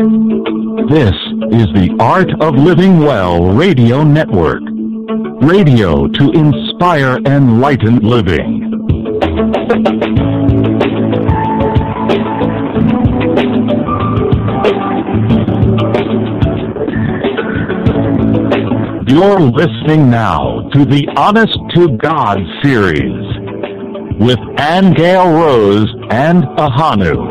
This is the Art of Living Well Radio Network. Radio to inspire enlightened living. You're listening now to the Honest to God series with Anne Gail Rose and Ahanu.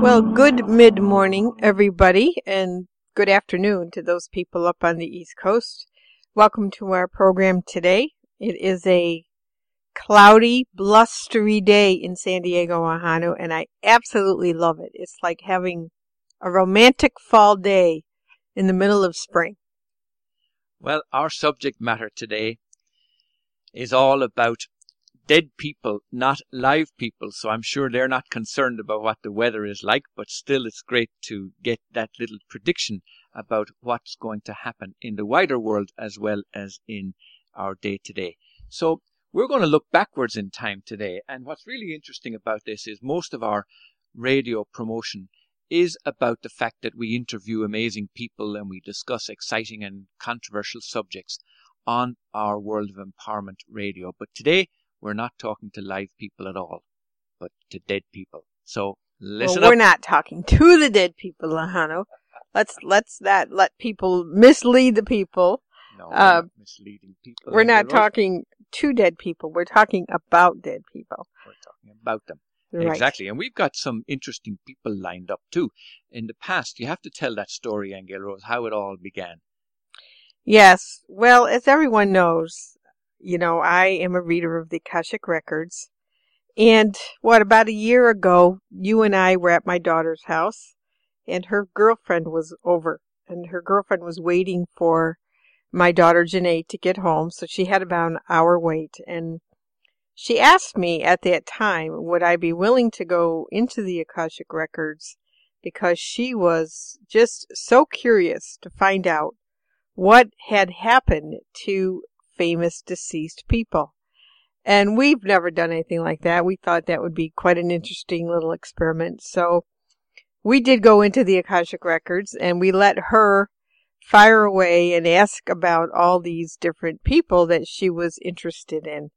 Well, good mid-morning, everybody, and good afternoon to those people up on the East Coast. Welcome to our program today. It is a cloudy, blustery day in San Diego, Ahanu, and I absolutely love it. It's like having a romantic fall day in the middle of spring. Well, our subject matter today is all about dead people, not live people. So I'm sure they're not concerned about what the weather is like, but still it's great to get that little prediction about what's going to happen in the wider world as well as in our day today. So we're going to look backwards in time today. And what's really interesting about this is most of our radio promotion is about the fact that we interview amazing people and we discuss exciting and controversial subjects on our World of Empowerment Radio. But today, we're not talking to live people at all, but to dead people. So listen up. We're not talking to the dead people, Ahanu. Let people mislead the people. No, we're not misleading people. We're not talking to dead people. We're talking about dead people. We're talking about them. Right. Exactly. And we've got some interesting people lined up, too. In the past, you have to tell that story, Anne Gail Rose, how it all began. Yes. Well, as everyone knows, you know, I am a reader of the Akashic Records. And about a year ago, you and I were at my daughter's house, and her girlfriend was over. And her girlfriend was waiting for my daughter, Janae, to get home. So she had about an hour wait. And she asked me at that time, would I be willing to go into the Akashic Records? Because she was just so curious to find out what had happened to famous deceased people. And we've never done anything like that. We thought that would be quite an interesting little experiment. So we did go into the Akashic Records and we let her fire away and ask about all these different people that she was interested in.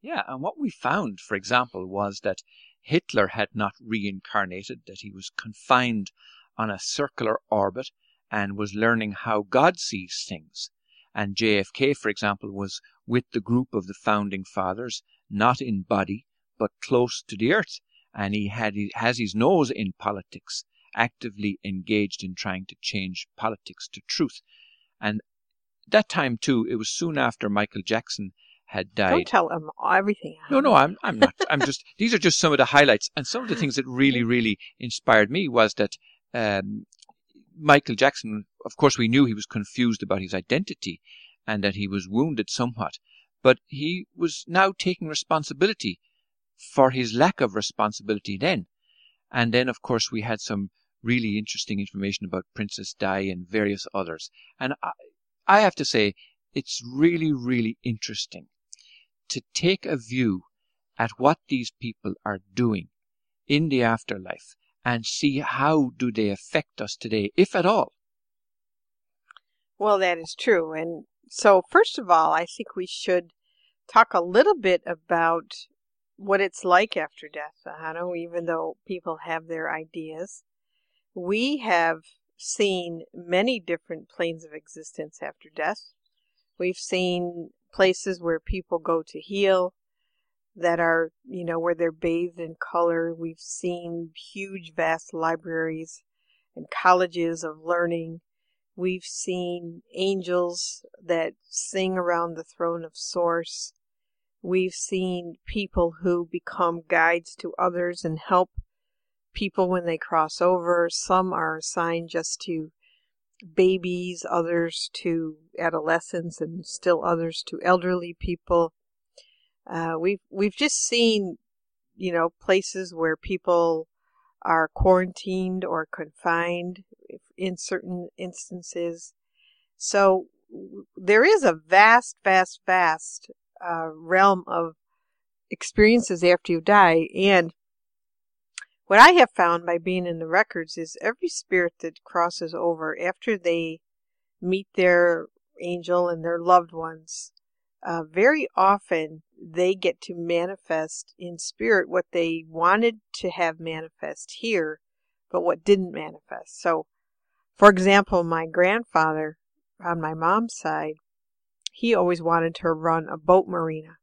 Yeah, and what we found, for example, was that Hitler had not reincarnated, that he was confined on a circular orbit and was learning how God sees things. And JFK, for example, was with the group of the Founding Fathers, not in body, but close to the earth. And he has his nose in politics, actively engaged in trying to change politics to truth. And that time, too, it was soon after Michael Jackson had died. Don't tell him everything. No, I'm not. These are just some of the highlights. And some of the things that really, really inspired me was that Michael Jackson, of course, we knew he was confused about his identity and that he was wounded somewhat, but he was now taking responsibility for his lack of responsibility then. And then, of course, we had some really interesting information about Princess Di and various others. And I have to say, it's really, really interesting to take a view at what these people are doing in the afterlife and see how do they affect us today, if at all. Well, that is true. And so, first of all, I think we should talk a little bit about what it's like after death, Ahanu, even though people have their ideas. We have seen many different planes of existence after death. We've seen places where people go to heal, that are, you know, where they're bathed in color. We've seen huge, vast libraries and colleges of learning. We've seen angels that sing around the throne of source. We've seen people who become guides to others and help people when they cross over. Some are assigned just to babies, others to adolescents, and still others to elderly people. We've just seen, you know, places where people are quarantined or confined in certain instances. So there is a vast realm of experiences after you die. And What I have found by being in the records is every spirit that crosses over after they meet their angel and their loved ones, very often they get to manifest in spirit what they wanted to have manifest here, but what didn't manifest. So, for example, my grandfather on my mom's side, he always wanted to run a boat marina.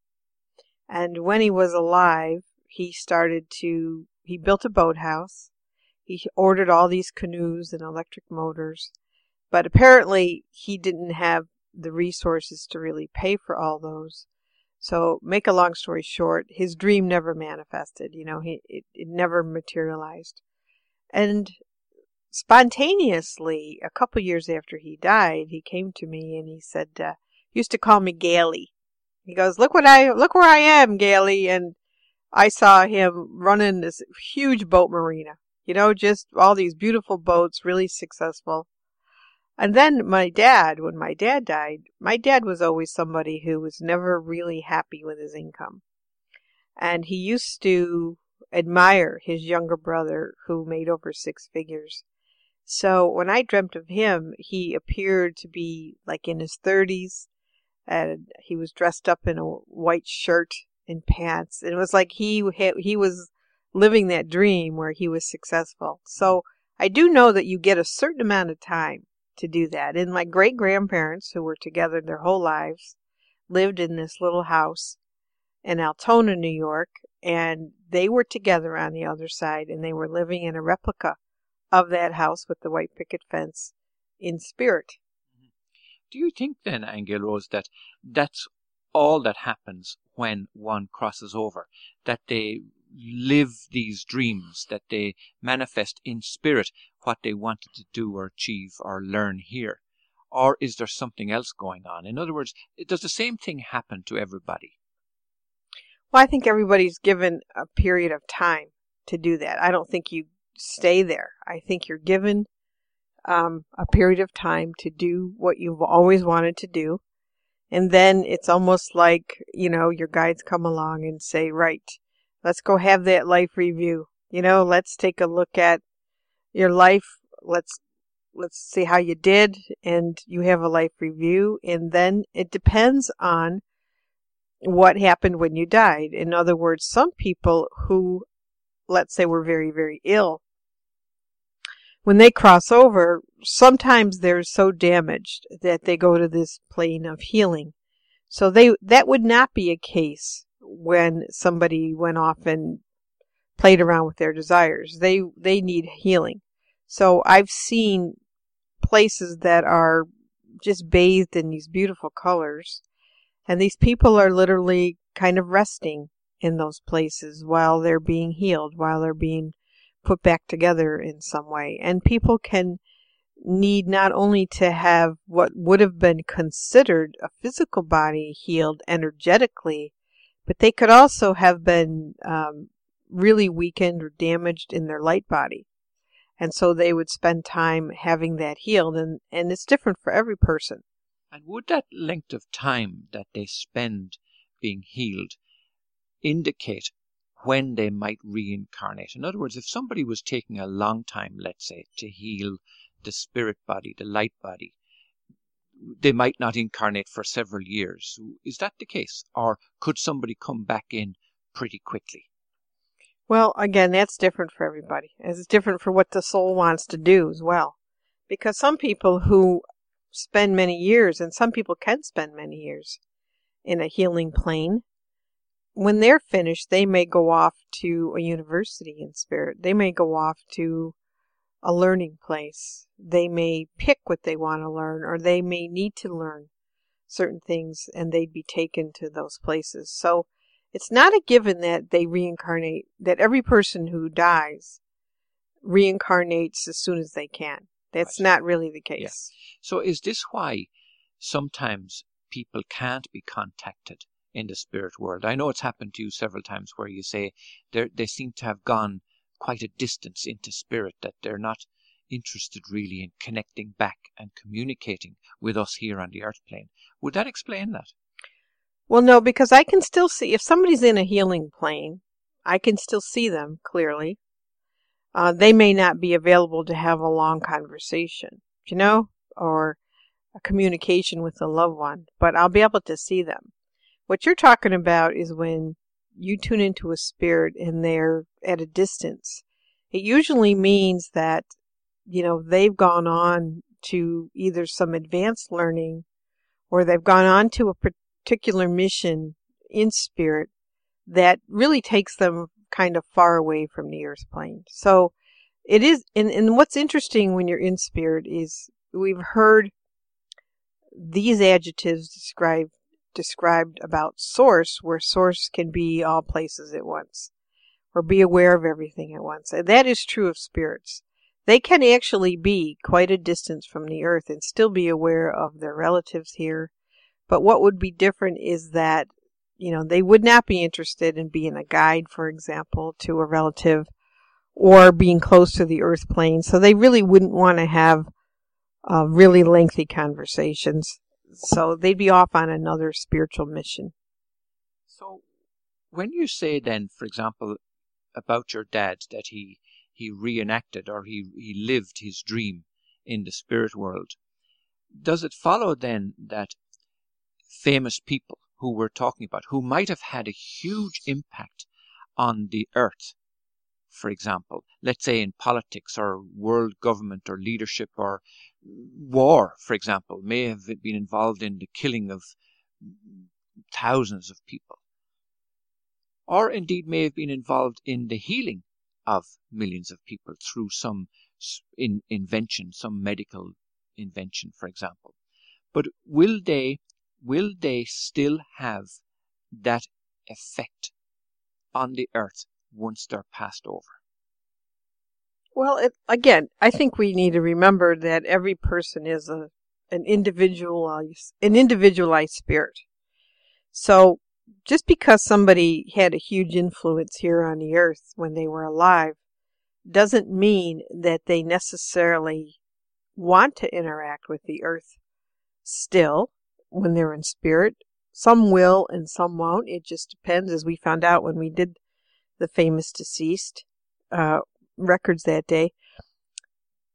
And when he was alive, he built a boathouse. He ordered all these canoes and electric motors. But apparently he didn't have the resources to really pay for all those. So, make a long story short, his dream never manifested. It never materialized. And spontaneously, a couple years after he died, he came to me and he said, he used to call me Gaily. He goes, look where I am, Gaily. And I saw him running this huge boat marina, just all these beautiful boats, really successful. And then when my dad died, my dad was always somebody who was never really happy with his income. And he used to admire his younger brother who made over six figures. So when I dreamt of him, he appeared to be like in his 30s, and he was dressed up in a white shirt and pants. And it was like he was living that dream where he was successful. So I do know that you get a certain amount of time to do that. And my great-grandparents, who were together their whole lives, lived in this little house in Altona, New York, and they were together on the other side, and they were living in a replica of that house with the white picket fence in spirit. Do you think then, Anne Gail Rose, that that's all that happens when one crosses over, that they live these dreams, that they manifest in spirit what they wanted to do or achieve or learn here? Or is there something else going on? In other words, does the same thing happen to everybody? Well, I think everybody's given a period of time to do that. I don't think you stay there. I think you're given a period of time to do what you've always wanted to do. And then it's almost like, your guides come along and say, right, let's go have that life review. Let's take a look at your life, let's see how you did, and you have a life review, and then it depends on what happened when you died. In other words, some people who, let's say, were very, very ill, when they cross over, sometimes they're so damaged that they go to this plane of healing. So that would not be a case when somebody went off and played around with their desires. They need healing. So I've seen places that are just bathed in these beautiful colors, and these people are literally kind of resting in those places while they're being healed, while they're being put back together in some way. And people can need not only to have what would have been considered a physical body healed energetically, but they could also have been really weakened or damaged in their light body. And so they would spend time having that healed, and it's different for every person. And would that length of time that they spend being healed indicate when they might reincarnate? In other words, if somebody was taking a long time, let's say, to heal the spirit body, the light body, they might not incarnate for several years. Is that the case? Or could somebody come back in pretty quickly? Well, again, that's different for everybody. It's different for what the soul wants to do as well. Because some people who spend many years, and some people can spend many years in a healing plane, when they're finished, they may go off to a university in spirit. They may go off to a learning place. They may pick what they want to learn, or they may need to learn certain things, and they'd be taken to those places. So, it's not a given that they reincarnate, that every person who dies reincarnates as soon as they can. That's not really the case. Yeah. So is this why sometimes people can't be contacted in the spirit world? I know it's happened to you several times where you say they seem to have gone quite a distance into spirit, that they're not interested really in connecting back and communicating with us here on the earth plane. Would that explain that? Well, no, because I can still see, if somebody's in a healing plane, I can still see them clearly. they may not be available to have a long conversation, you know, or a communication with a loved one, but I'll be able to see them. What you're talking about is when you tune into a spirit and they're at a distance. It usually means that, you know, they've gone on to either some advanced learning or they've gone on to a particular mission in spirit that really takes them kind of far away from the earth plane. So it is, and what's interesting when you're in spirit is we've heard these adjectives described about source, where source can be all places at once or be aware of everything at once. And that is true of spirits. They can actually be quite a distance from the earth and still be aware of their relatives here. But what would be different is that, you know, they would not be interested in being a guide, for example, to a relative or being close to the earth plane. So they really wouldn't want to have really lengthy conversations. So they'd be off on another spiritual mission. So when you say then, for example, about your dad, that he reenacted or he lived his dream in the spirit world, does it follow then that famous people who we're talking about, who might have had a huge impact on the earth, for example, let's say in politics or world government or leadership or war, for example, may have been involved in the killing of thousands of people, or indeed may have been involved in the healing of millions of people through some invention, some medical invention, for example. But will they still have that effect on the earth once they're passed over? Well, again, I think we need to remember that every person is an individualized spirit. So just because somebody had a huge influence here on the earth when they were alive doesn't mean that they necessarily want to interact with the earth still when they're in spirit. Some will and some won't. It just depends, as we found out when we did the famous deceased records that day.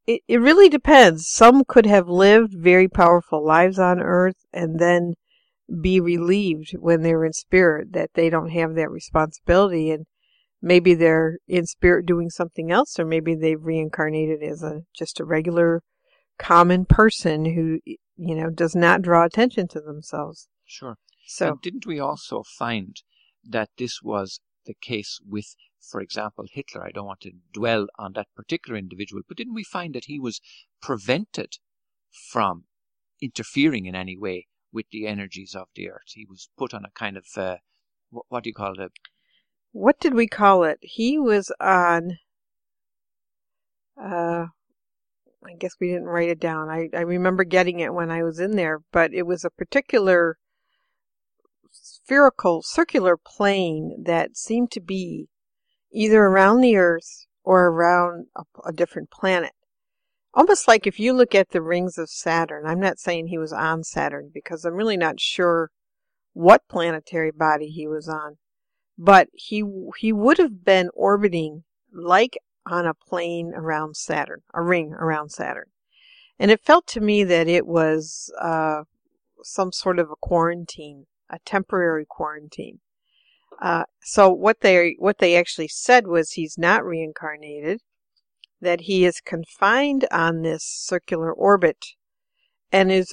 It really depends. Some could have lived very powerful lives on earth and then be relieved when they're in spirit that they don't have that responsibility, and maybe they're in spirit doing something else, or maybe they've reincarnated as just a regular common person who, you know, does not draw attention to themselves. Sure. So, and didn't we also find that this was the case with, for example, Hitler? I don't want to dwell on that particular individual, but didn't we find that he was prevented from interfering in any way with the energies of the earth? He was put on a kind of, what do you call it? What did we call it? He was on, I guess we didn't write it down. I remember getting it when I was in there, but it was a particular spherical, circular plane that seemed to be either around the earth or around a different planet. Almost like if you look at the rings of Saturn. I'm not saying he was on Saturn because I'm really not sure what planetary body he was on. But he would have been orbiting like on a plane around Saturn, a ring around Saturn. And it felt to me that it was some sort of a quarantine, a temporary quarantine. So what they actually said was he's not reincarnated, that he is confined on this circular orbit and is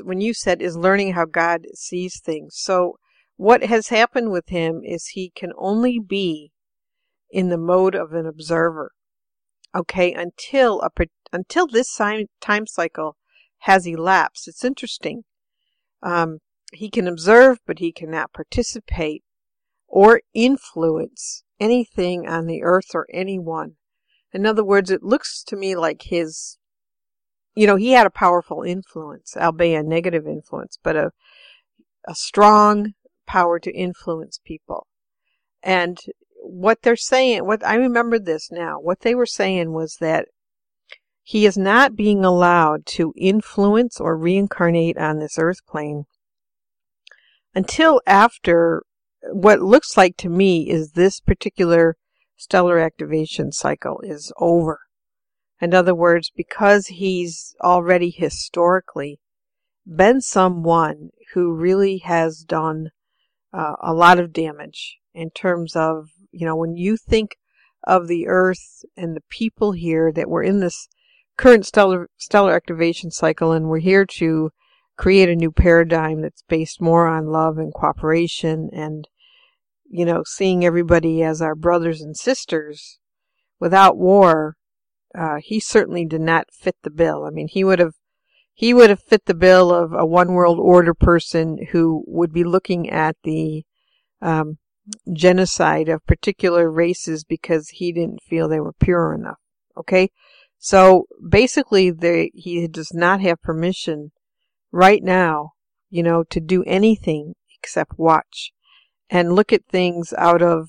learning how God sees things. So what has happened with him is he can only be in the mode of an observer, okay, until this time cycle has elapsed. It's interesting. He can observe, but he cannot participate or influence anything on the earth or anyone. In other words, it looks to me like he had a powerful influence, albeit a negative influence, but a strong power to influence people. And what they're saying, I remember this now, what they were saying was that he is not being allowed to influence or reincarnate on this earth plane until after what looks like to me is this particular stellar activation cycle is over. In other words, because he's already historically been someone who really has done a lot of damage in terms of, you know, when you think of the Earth and the people here that were in this current stellar activation cycle, and we're here to create a new paradigm that's based more on love and cooperation and, you know, seeing everybody as our brothers and sisters without war, he certainly did not fit the bill. I mean, he would have fit the bill of a one world order person who would be looking at the genocide of particular races because he didn't feel they were pure enough. Okay? So basically, he does not have permission right now, you know, to do anything except watch and look at things out of,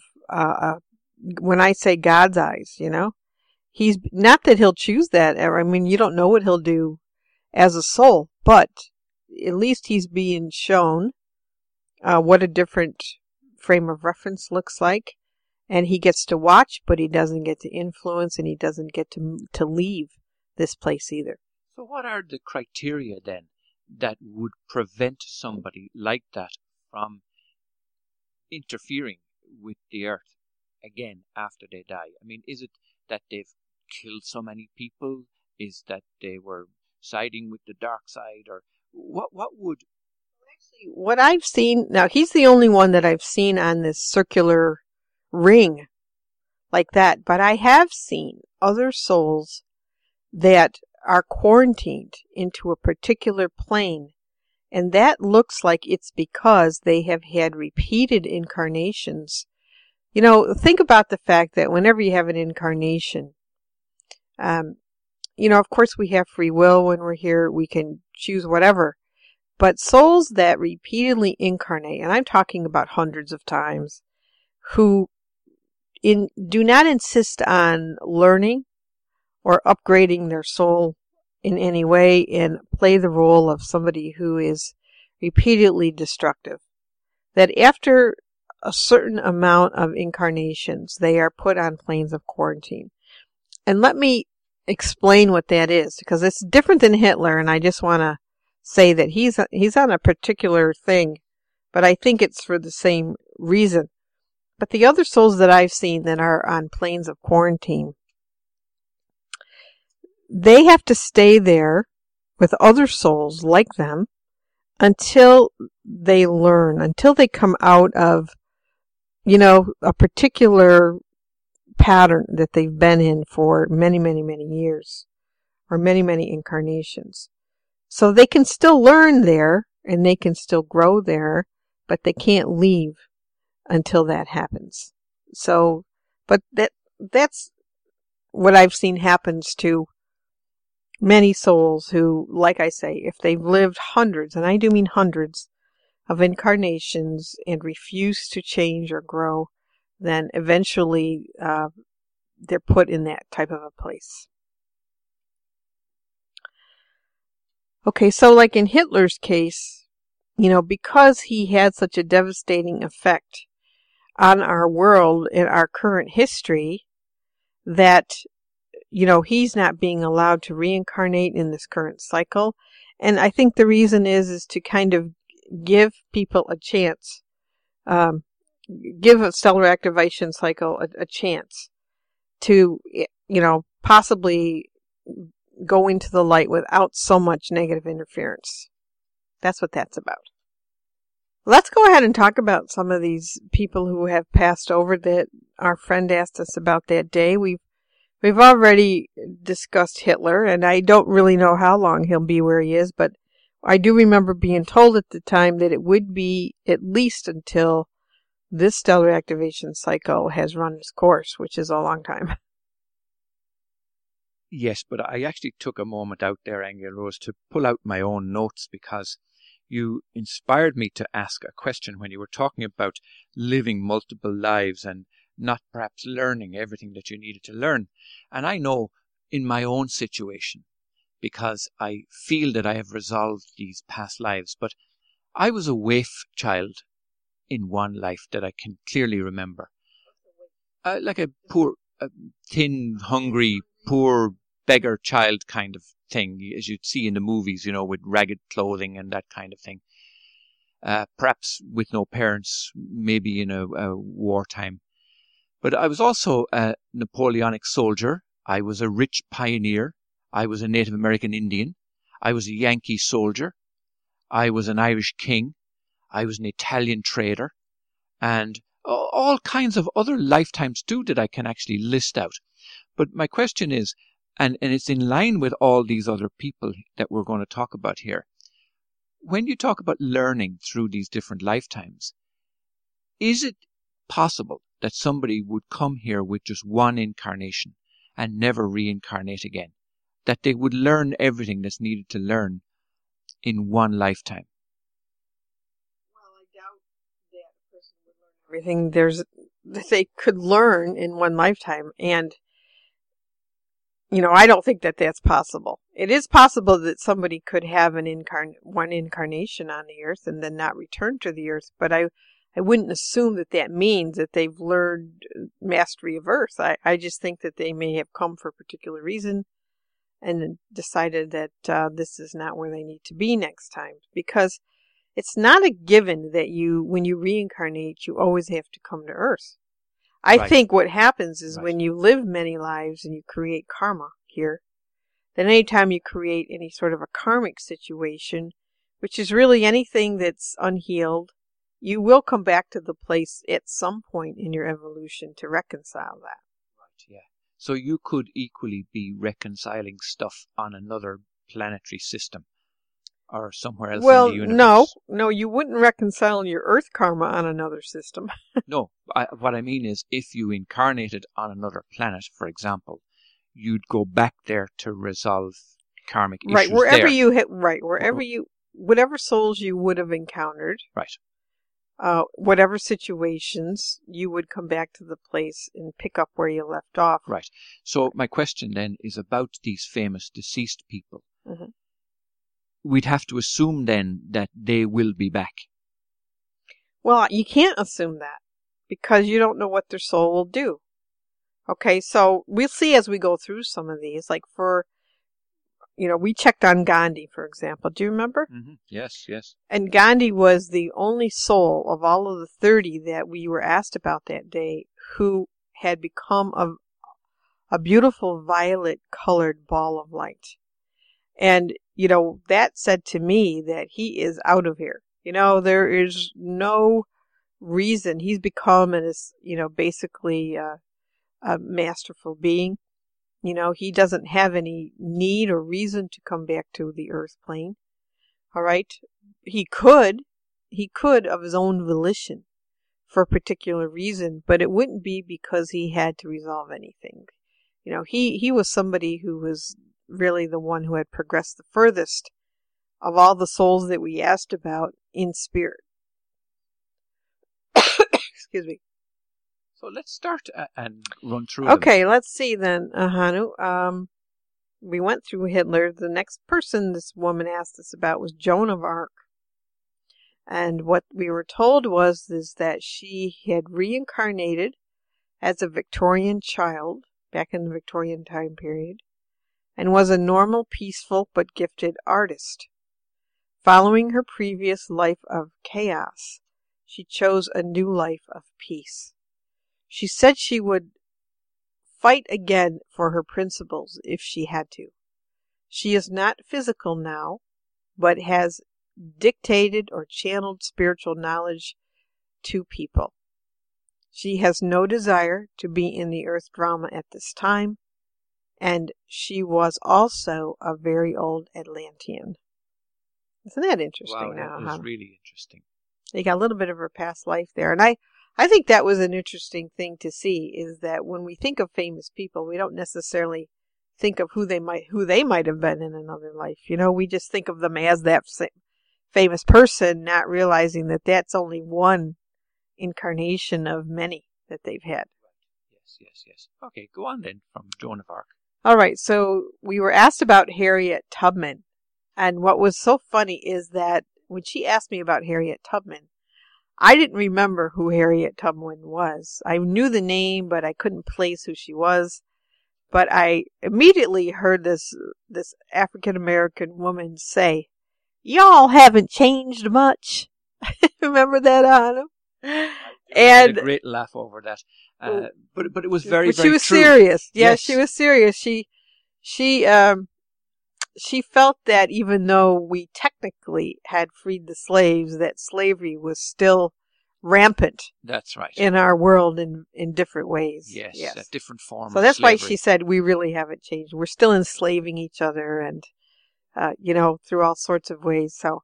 when I say God's eyes, you know, he's not that he'll choose that. I mean, you don't know what he'll do as a soul, but at least he's being shown what a different frame of reference looks like. And he gets to watch, but he doesn't get to influence, and he doesn't get to leave this place either. So what are the criteria then that would prevent somebody like that from interfering with the Earth again after they die? I mean, is it that they've killed so many people? Is that they were siding with the dark side? Or what would... Actually, what I've seen... Now, he's the only one that I've seen on this circular ring like that, but I have seen other souls that are quarantined into a particular plane, and that looks like it's because they have had repeated incarnations. You know, think about the fact that whenever you have an incarnation, you know, of course we have free will when we're here, we can choose whatever, but souls that repeatedly incarnate, and I'm talking about hundreds of times, who do not insist on learning or upgrading their soul in any way and play the role of somebody who is repeatedly destructive, that after a certain amount of incarnations, they are put on planes of quarantine. And let me explain what that is, because it's different than Hitler, and I just want to say that he's on a particular thing, but I think it's for the same reason. But the other souls that I've seen that are on planes of quarantine, they have to stay there with other souls like them until they learn, until they come out of, you know, a particular pattern that they've been in for many, many, many years or many, many incarnations. So they can still learn there and they can still grow there, but they can't leave until that happens. So, but that's what I've seen happens to many souls who, like I say, if they've lived hundreds, and I do mean hundreds, of incarnations and refuse to change or grow, then eventually they're put in that type of a place. Okay, so like in Hitler's case, you know, because he had such a devastating effect on our world and our current history, that, you know, he's not being allowed to reincarnate in this current cycle. And I think the reason is to kind of give people a chance, give a stellar activation cycle a chance to, you know, possibly go into the light without so much negative interference. That's what that's about. Let's go ahead and talk about some of these people who have passed over that our friend asked us about that day. We've already discussed Hitler, and I don't really know how long he'll be where he is, but I do remember being told at the time that it would be at least until this stellar activation cycle has run its course, which is a long time. Yes, but I actually took a moment out there, Anne Gail Rose, to pull out my own notes, because you inspired me to ask a question when you were talking about living multiple lives and not perhaps learning everything that you needed to learn. And I know in my own situation, because I feel that I have resolved these past lives, but I was a waif child in one life that I can clearly remember. Like a poor, thin, hungry, poor beggar child kind of thing, as you'd see in the movies, you know, with ragged clothing and that kind of thing. Perhaps with no parents, maybe in a wartime. But I was also a Napoleonic soldier. I was a rich pioneer. I was a Native American Indian. I was a Yankee soldier. I was an Irish king. I was an Italian trader. And all kinds of other lifetimes too that I can actually list out. But my question is, and it's in line with all these other people that we're going to talk about here, when you talk about learning through these different lifetimes, is it possible that somebody would come here with just one incarnation and never reincarnate again? That they would learn everything that's needed to learn in one lifetime? Well, I doubt that a person would learn everything that they could learn in one lifetime. And, you know, I don't think that that's possible. It is possible that somebody could have one incarnation on the earth and then not return to the earth, but I wouldn't assume that that means that they've learned mastery of earth. I just think that they may have come for a particular reason and decided that this is not where they need to be next time. Because it's not a given that when you reincarnate, you always have to come to earth. I think what happens is when you live many lives and you create karma here, then any time you create any sort of a karmic situation, which is really anything that's unhealed, you will come back to the place at some point in your evolution to reconcile that. Right, yeah. So you could equally be reconciling stuff on another planetary system or somewhere else in the universe. Well, no, you wouldn't reconcile your earth karma on another system. No, what I mean is if you incarnated on another planet, for example, you'd go back there to resolve karmic issues wherever there. Whatever souls you would have encountered, right? Whatever situations, you would come back to the place and pick up where you left off. Right. So my question then is about these famous deceased people. Mm-hmm. We'd have to assume then that they will be back. Well, you can't assume that because you don't know what their soul will do. Okay, so we'll see as we go through some of these. Like we checked on Gandhi, for example. Do you remember? Mm-hmm. Yes, yes. And Gandhi was the only soul of all of the 30 that we were asked about that day who had become a beautiful violet-colored ball of light. And, you know, that said to me that he is out of here. You know, there is no reason. He's become, basically a masterful being. You know, he doesn't have any need or reason to come back to the earth plane. All right. He could of his own volition for a particular reason, but it wouldn't be because he had to resolve anything. You know, he was somebody who was really the one who had progressed the furthest of all the souls that we asked about in spirit. Excuse me. So let's start and run through them. Okay, let's see then, Ahanu. We went through Hitler. The next person this woman asked us about was Joan of Arc. And what we were told is that she had reincarnated as a Victorian child back in the Victorian time period and was a normal, peaceful, but gifted artist. Following her previous life of chaos, she chose a new life of peace. She said she would fight again for her principles if she had to. She is not physical now, but has dictated or channeled spiritual knowledge to people. She has no desire to be in the earth drama at this time, and she was also a very old Atlantean. Isn't that interesting? Wow, that is really interesting. You got a little bit of her past life there, and I think that was an interesting thing to see, is that when we think of famous people, we don't necessarily think of who they might have been in another life. You know, we just think of them as that famous person, not realizing that that's only one incarnation of many that they've had. Yes, yes, yes. Okay, go on then from Joan of Arc. All right, so we were asked about Harriet Tubman, and what was so funny is that when she asked me about Harriet Tubman, I didn't remember who Harriet Tubman was. I knew the name, but I couldn't place who she was. But I immediately heard this African-American woman say, "Y'all haven't changed much." Remember that, Ahanu? And a great laugh over that. But it was very, very true. She was serious. Yes, she was serious. She felt that even though we technically had freed the slaves, that slavery was still rampant. That's right. In our world in different ways. Yes. A different form. So that's slavery. Why she said we really haven't changed. We're still enslaving each other and through all sorts of ways. So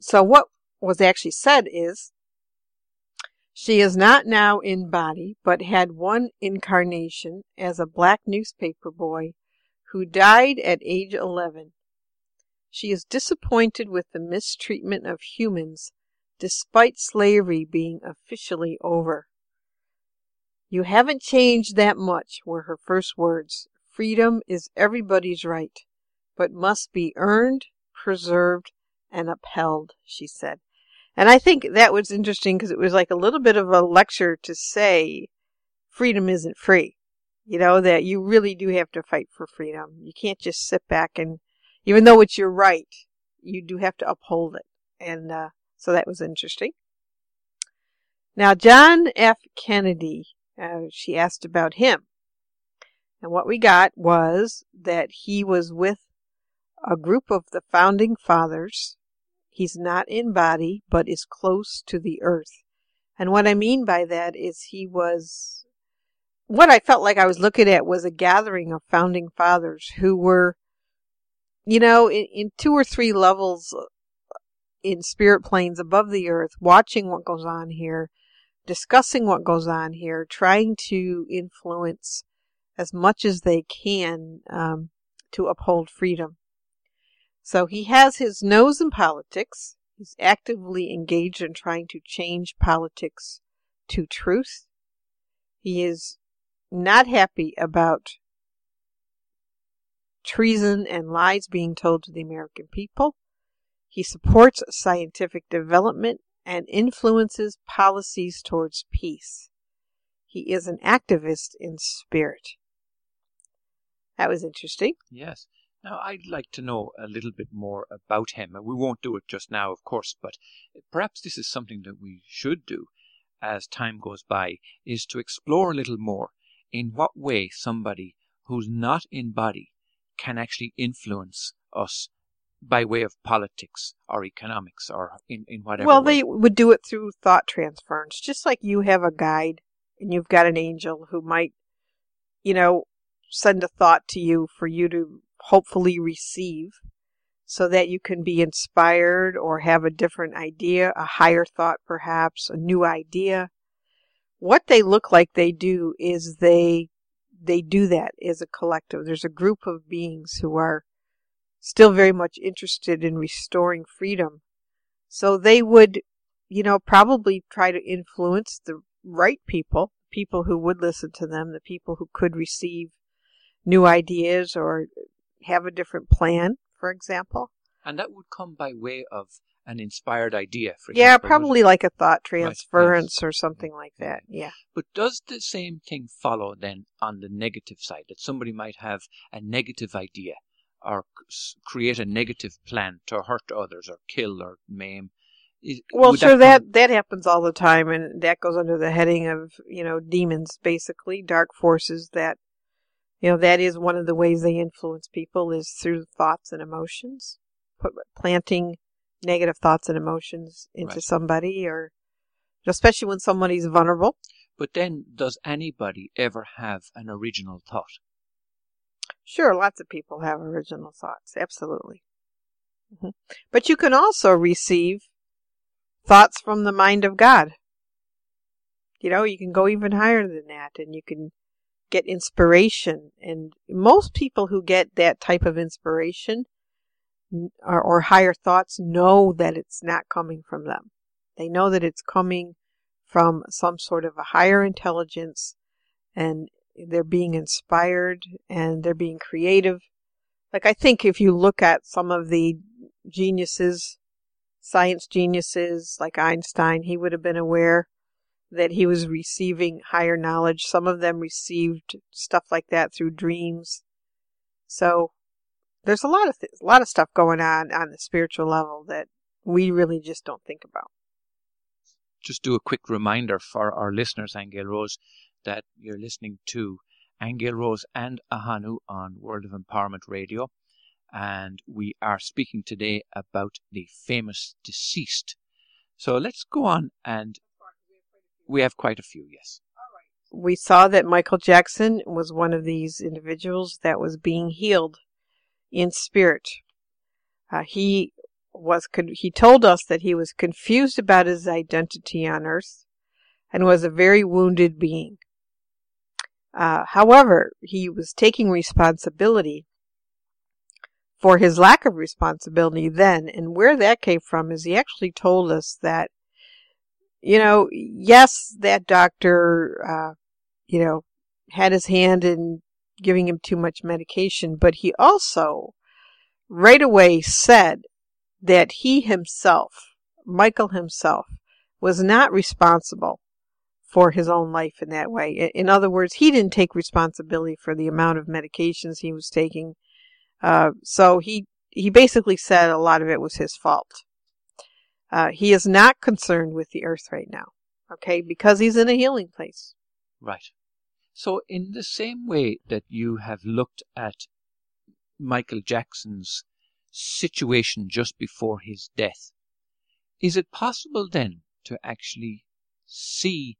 so what was actually said is, she is not now in body, but had one incarnation as a black newspaper boy who died at age 11. She is disappointed with the mistreatment of humans, despite slavery being officially over. "You haven't changed that much," were her first words. "Freedom is everybody's right, but must be earned, preserved, and upheld," she said. And I think that was interesting because it was like a little bit of a lecture to say freedom isn't free. You know, that you really do have to fight for freedom. You can't just sit back and, even though it's your right, you do have to uphold it. And so that was interesting. Now, John F. Kennedy, she asked about him. And what we got was that he was with a group of the Founding Fathers. He's not in body, but is close to the earth. And what I mean by that is what I felt like I was looking at was a gathering of Founding Fathers who were, in two or three levels in spirit planes above the earth, watching what goes on here, discussing what goes on here, trying to influence as much as they can to uphold freedom. So he has his nose in politics. He's actively engaged in trying to change politics to truth. He is not happy about treason and lies being told to the American people. He supports scientific development and influences policies towards peace. He is an activist in spirit. That was interesting. Yes. Now, I'd like to know a little bit more about him. We won't do it just now, of course, but perhaps this is something that we should do as time goes by, is to explore a little more in what way somebody who's not in body can actually influence us by way of politics or economics or in whatever way. They would do it through thought transference, just like you have a guide and you've got an angel who might, send a thought to you for you to hopefully receive so that you can be inspired or have a different idea, a higher thought perhaps, a new idea. What they look like they do is they do that as a collective. There's a group of beings who are still very much interested in restoring freedom. So they would, probably try to influence the right people who would listen to them, the people who could receive new ideas or have a different plan, for example. And that would come by way of an inspired idea, for example. Yeah, probably like a thought transference or something like that, yeah. But does the same thing follow then on the negative side, that somebody might have a negative idea or create a negative plan to hurt others or kill or maim? That happens all the time, and that goes under the heading of, demons, basically, dark forces that, that is one of the ways they influence people is through thoughts and emotions, planting negative thoughts and emotions into somebody, or especially when somebody's vulnerable. But then, does anybody ever have an original thought? Sure, lots of people have original thoughts, absolutely. Mm-hmm. But you can also receive thoughts from the mind of God. You can go even higher than that, and you can get inspiration, and most people who get that type of inspiration or higher thoughts know that it's not coming from them. They know that it's coming from some sort of a higher intelligence, and they're being inspired and they're being creative. Like I think if you look at some of the geniuses, science geniuses like Einstein, he would have been aware that he was receiving higher knowledge. Some of them received stuff like that through dreams. So there's a lot of stuff going on the spiritual level that we really just don't think about. Just do a quick reminder for our listeners, Anne Gail Rose, that you're listening to Anne Gail Rose and Ahanu on World of Empowerment Radio. And we are speaking today about the famous deceased. So let's go on, and we have quite a few, yes. All right. We saw that Michael Jackson was one of these individuals that was being healed in spirit. He told us that he was confused about his identity on earth and was a very wounded being. However, he was taking responsibility for his lack of responsibility then, and where that came from is he actually told us that, you know, yes, that doctor, had his hand in giving him too much medication, but he also right away said that he himself, Michael himself, was not responsible for his own life in that way. In other words, he didn't take responsibility for the amount of medications he was taking. So he basically said a lot of it was his fault. He is not concerned with the earth right now, okay, because he's in a healing place. Right. So in the same way that you have looked at Michael Jackson's situation just before his death, is it possible then to actually see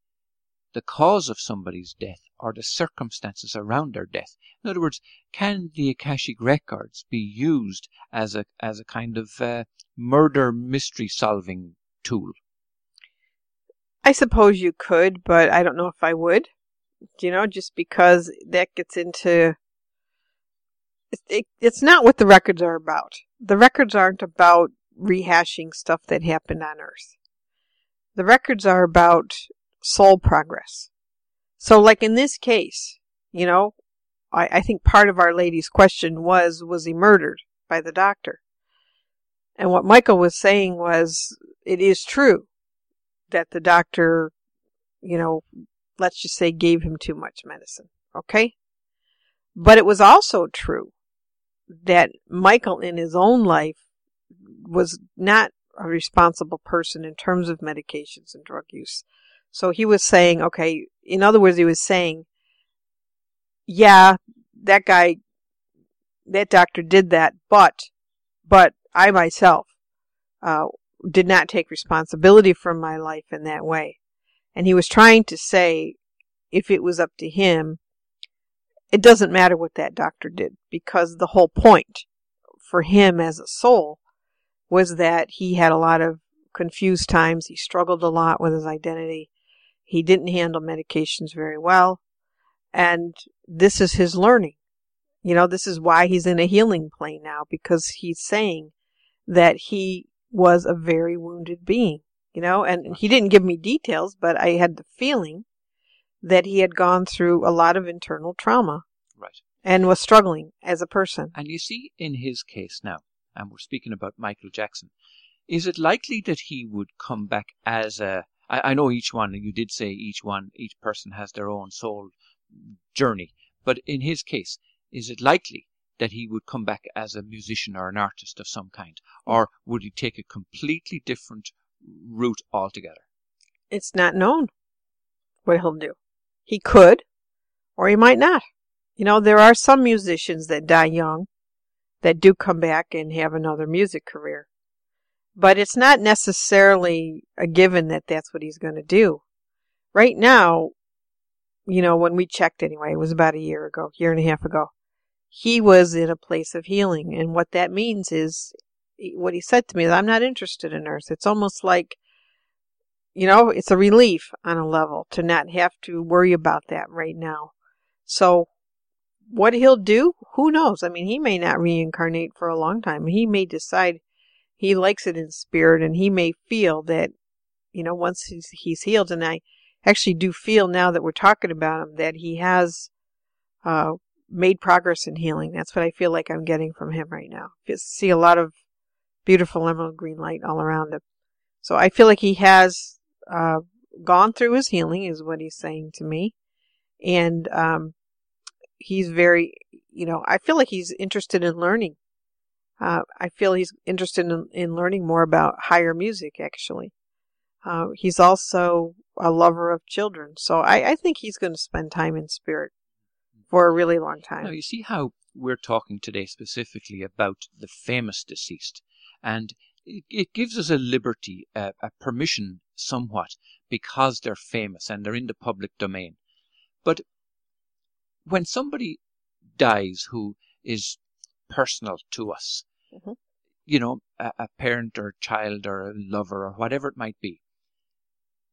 the cause of somebody's death or the circumstances around their death? In other words, can the Akashic Records be used as a kind of murder mystery solving tool? I suppose you could, but I don't know if I would. You know, just because that gets into... It's not what the records are about. The records aren't about rehashing stuff that happened on Earth. The records are about soul progress. So like in this case, you know, I think part of Our Lady's question was he murdered by the doctor? And what Michael was saying was, it is true that the doctor, you know, let's just say gave him too much medicine, okay? But it was also true that Michael in his own life was not a responsible person in terms of medications and drug use. So he was saying, okay, in other words, he was saying, yeah, that doctor did that, but I myself did not take responsibility for my life in that way. And he was trying to say, if it was up to him, it doesn't matter what that doctor did, because the whole point for him as a soul was that he had a lot of confused times. He struggled a lot with his identity. He didn't handle medications very well. And this is his learning. You know, this is why he's in a healing plane now, because he's saying that he was a very wounded being, you know, and he didn't give me details, but I had the feeling that he had gone through a lot of internal trauma, right, and was struggling as a person. And you see, in his case now, and we're speaking about Michael Jackson, is it likely that he would come back as a... I know each one, you did say each person has their own soul journey, but in his case, is it likely that he would come back as a musician or an artist of some kind? Or would he take a completely different route altogether? It's not known what he'll do. He could, or he might not. You know, there are some musicians that die young that do come back and have another music career. But it's not necessarily a given that that's what he's going to do. Right now, you know, when we checked anyway, it was about a year and a half ago, he was in a place of healing. And what that means is, what he said to me is, I'm not interested in earth. It's almost like, you know, it's a relief on a level to not have to worry about that right now. So what he'll do, who knows? I mean, he may not reincarnate for a long time. He may decide he likes it in spirit, and he may feel that, you know, once he's healed, and I actually do feel now that we're talking about him, that he has made progress in healing. That's what I feel like I'm getting from him right now. I see a lot of beautiful emerald green light all around him. So I feel like he has gone through his healing, is what he's saying to me. And he's very, I feel like he's interested in learning. I feel he's interested in learning more about higher music, actually. He's also a lover of children. So I think he's going to spend time in spirit for a really long time. Now, you see how we're talking today specifically about the famous deceased. And it gives us a liberty, a permission somewhat, because they're famous and they're in the public domain. But when somebody dies who is personal to us, mm-hmm. A parent or a child or a lover or whatever it might be,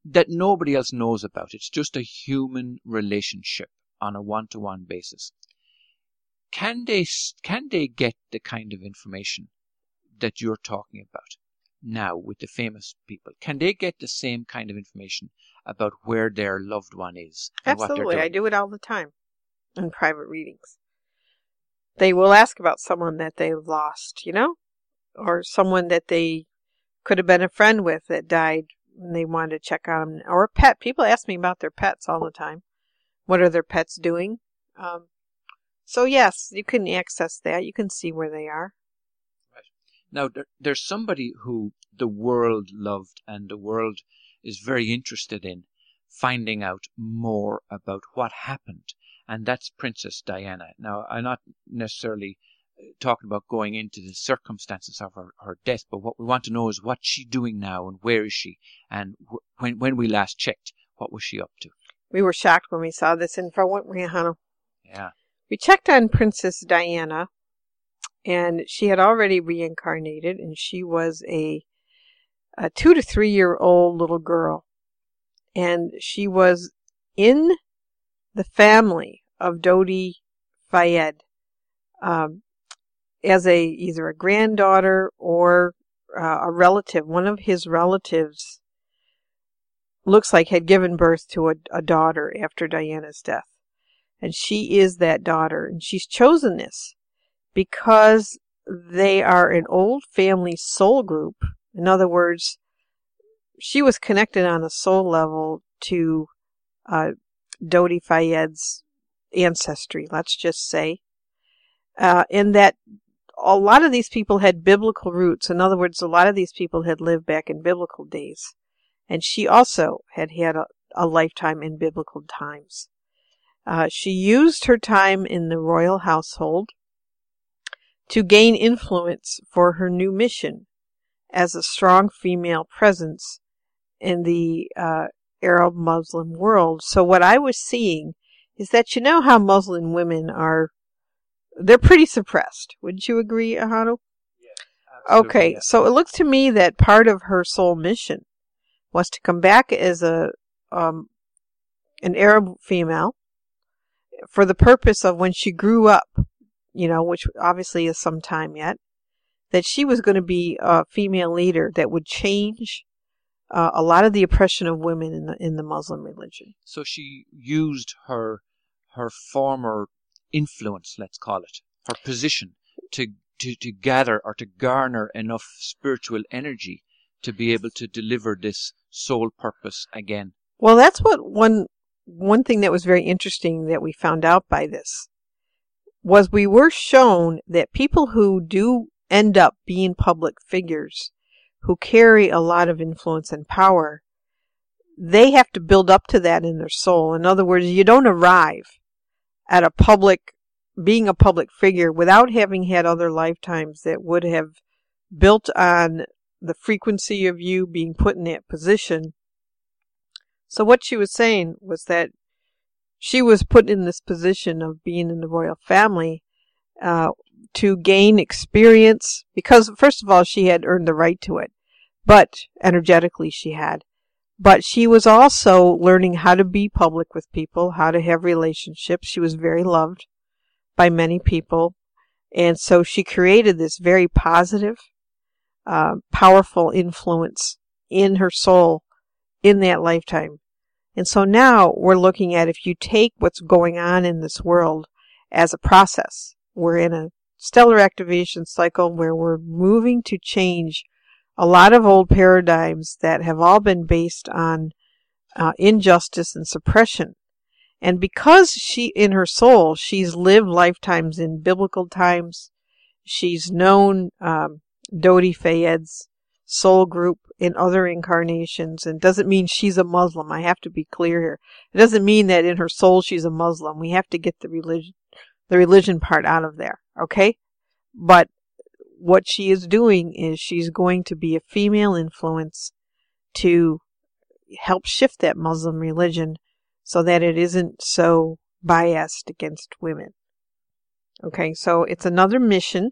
that nobody else knows about. It's just a human relationship on a one-to-one basis. Can they get the kind of information that you're talking about now with the famous people? Can they get the same kind of information about where their loved one is? Absolutely. I do it all the time in private readings. They will ask about someone that they lost, or someone that they could have been a friend with that died and they wanted to check on them, or a pet. People ask me about their pets all the time. What are their pets doing? So yes, you can access that. You can see where they are. Right. Now, there's somebody who the world loved and the world is very interested in finding out more about what happened. And that's Princess Diana. Now, I'm not necessarily talking about going into the circumstances of her death, but what we want to know is what's she doing now and where is she? And when we last checked, what was she up to? We were shocked when we saw this info, weren't we, Ahanu? Yeah. We checked on Princess Diana, and she had already reincarnated, and she was a 2 to 3 year old little girl. And she was in the family of Dodi Fayed, as either a granddaughter or a relative. One of his relatives looks like had given birth to a daughter after Diana's death. And she is that daughter. And she's chosen this because they are an old family soul group. In other words, she was connected on a soul level to Dodi Fayed's ancestry, let's just say, in that a lot of these people had biblical roots. In other words, a lot of these people had lived back in biblical days, and she also had a lifetime in biblical times. She used her time in the royal household to gain influence for her new mission as a strong female presence in the Arab Muslim world. So what I was seeing is that how Muslim women are, they're pretty suppressed. Wouldn't you agree, Ahanu? Yeah, okay, yeah. So it looks to me that part of her soul mission was to come back as an Arab female for the purpose of when she grew up, which obviously is some time yet, that she was going to be a female leader that would change a lot of the oppression of women in the Muslim religion. So she used her former influence, let's call it, her position, to gather or to garner enough spiritual energy to be able to deliver this soul purpose again. Well, that's what one thing that was very interesting that we found out by this was we were shown that people who do end up being public figures, who carry a lot of influence and power, they have to build up to that in their soul. In other words, you don't arrive at being a public figure without having had other lifetimes that would have built on the frequency of you being put in that position. So what she was saying was that she was put in this position of being in the royal family to gain experience, because first of all, she had earned the right to it, but energetically she had. But she was also learning how to be public with people, how to have relationships. She was very loved by many people, and so she created this very positive, powerful influence in her soul in that lifetime. And so now we're looking at, if you take what's going on in this world as a process, we're in a stellar activation cycle where we're moving to change a lot of old paradigms that have all been based on injustice and suppression. And because she, in her soul, she's lived lifetimes in biblical times, she's known Dodi Fayed's soul group in other incarnations, and doesn't mean she's a Muslim. I have to be clear here. It doesn't mean that in her soul she's a Muslim. We have to get the religion part out of there, okay? But what she is doing is she's going to be a female influence to help shift that Muslim religion so that it isn't so biased against women. Okay, so it's another mission,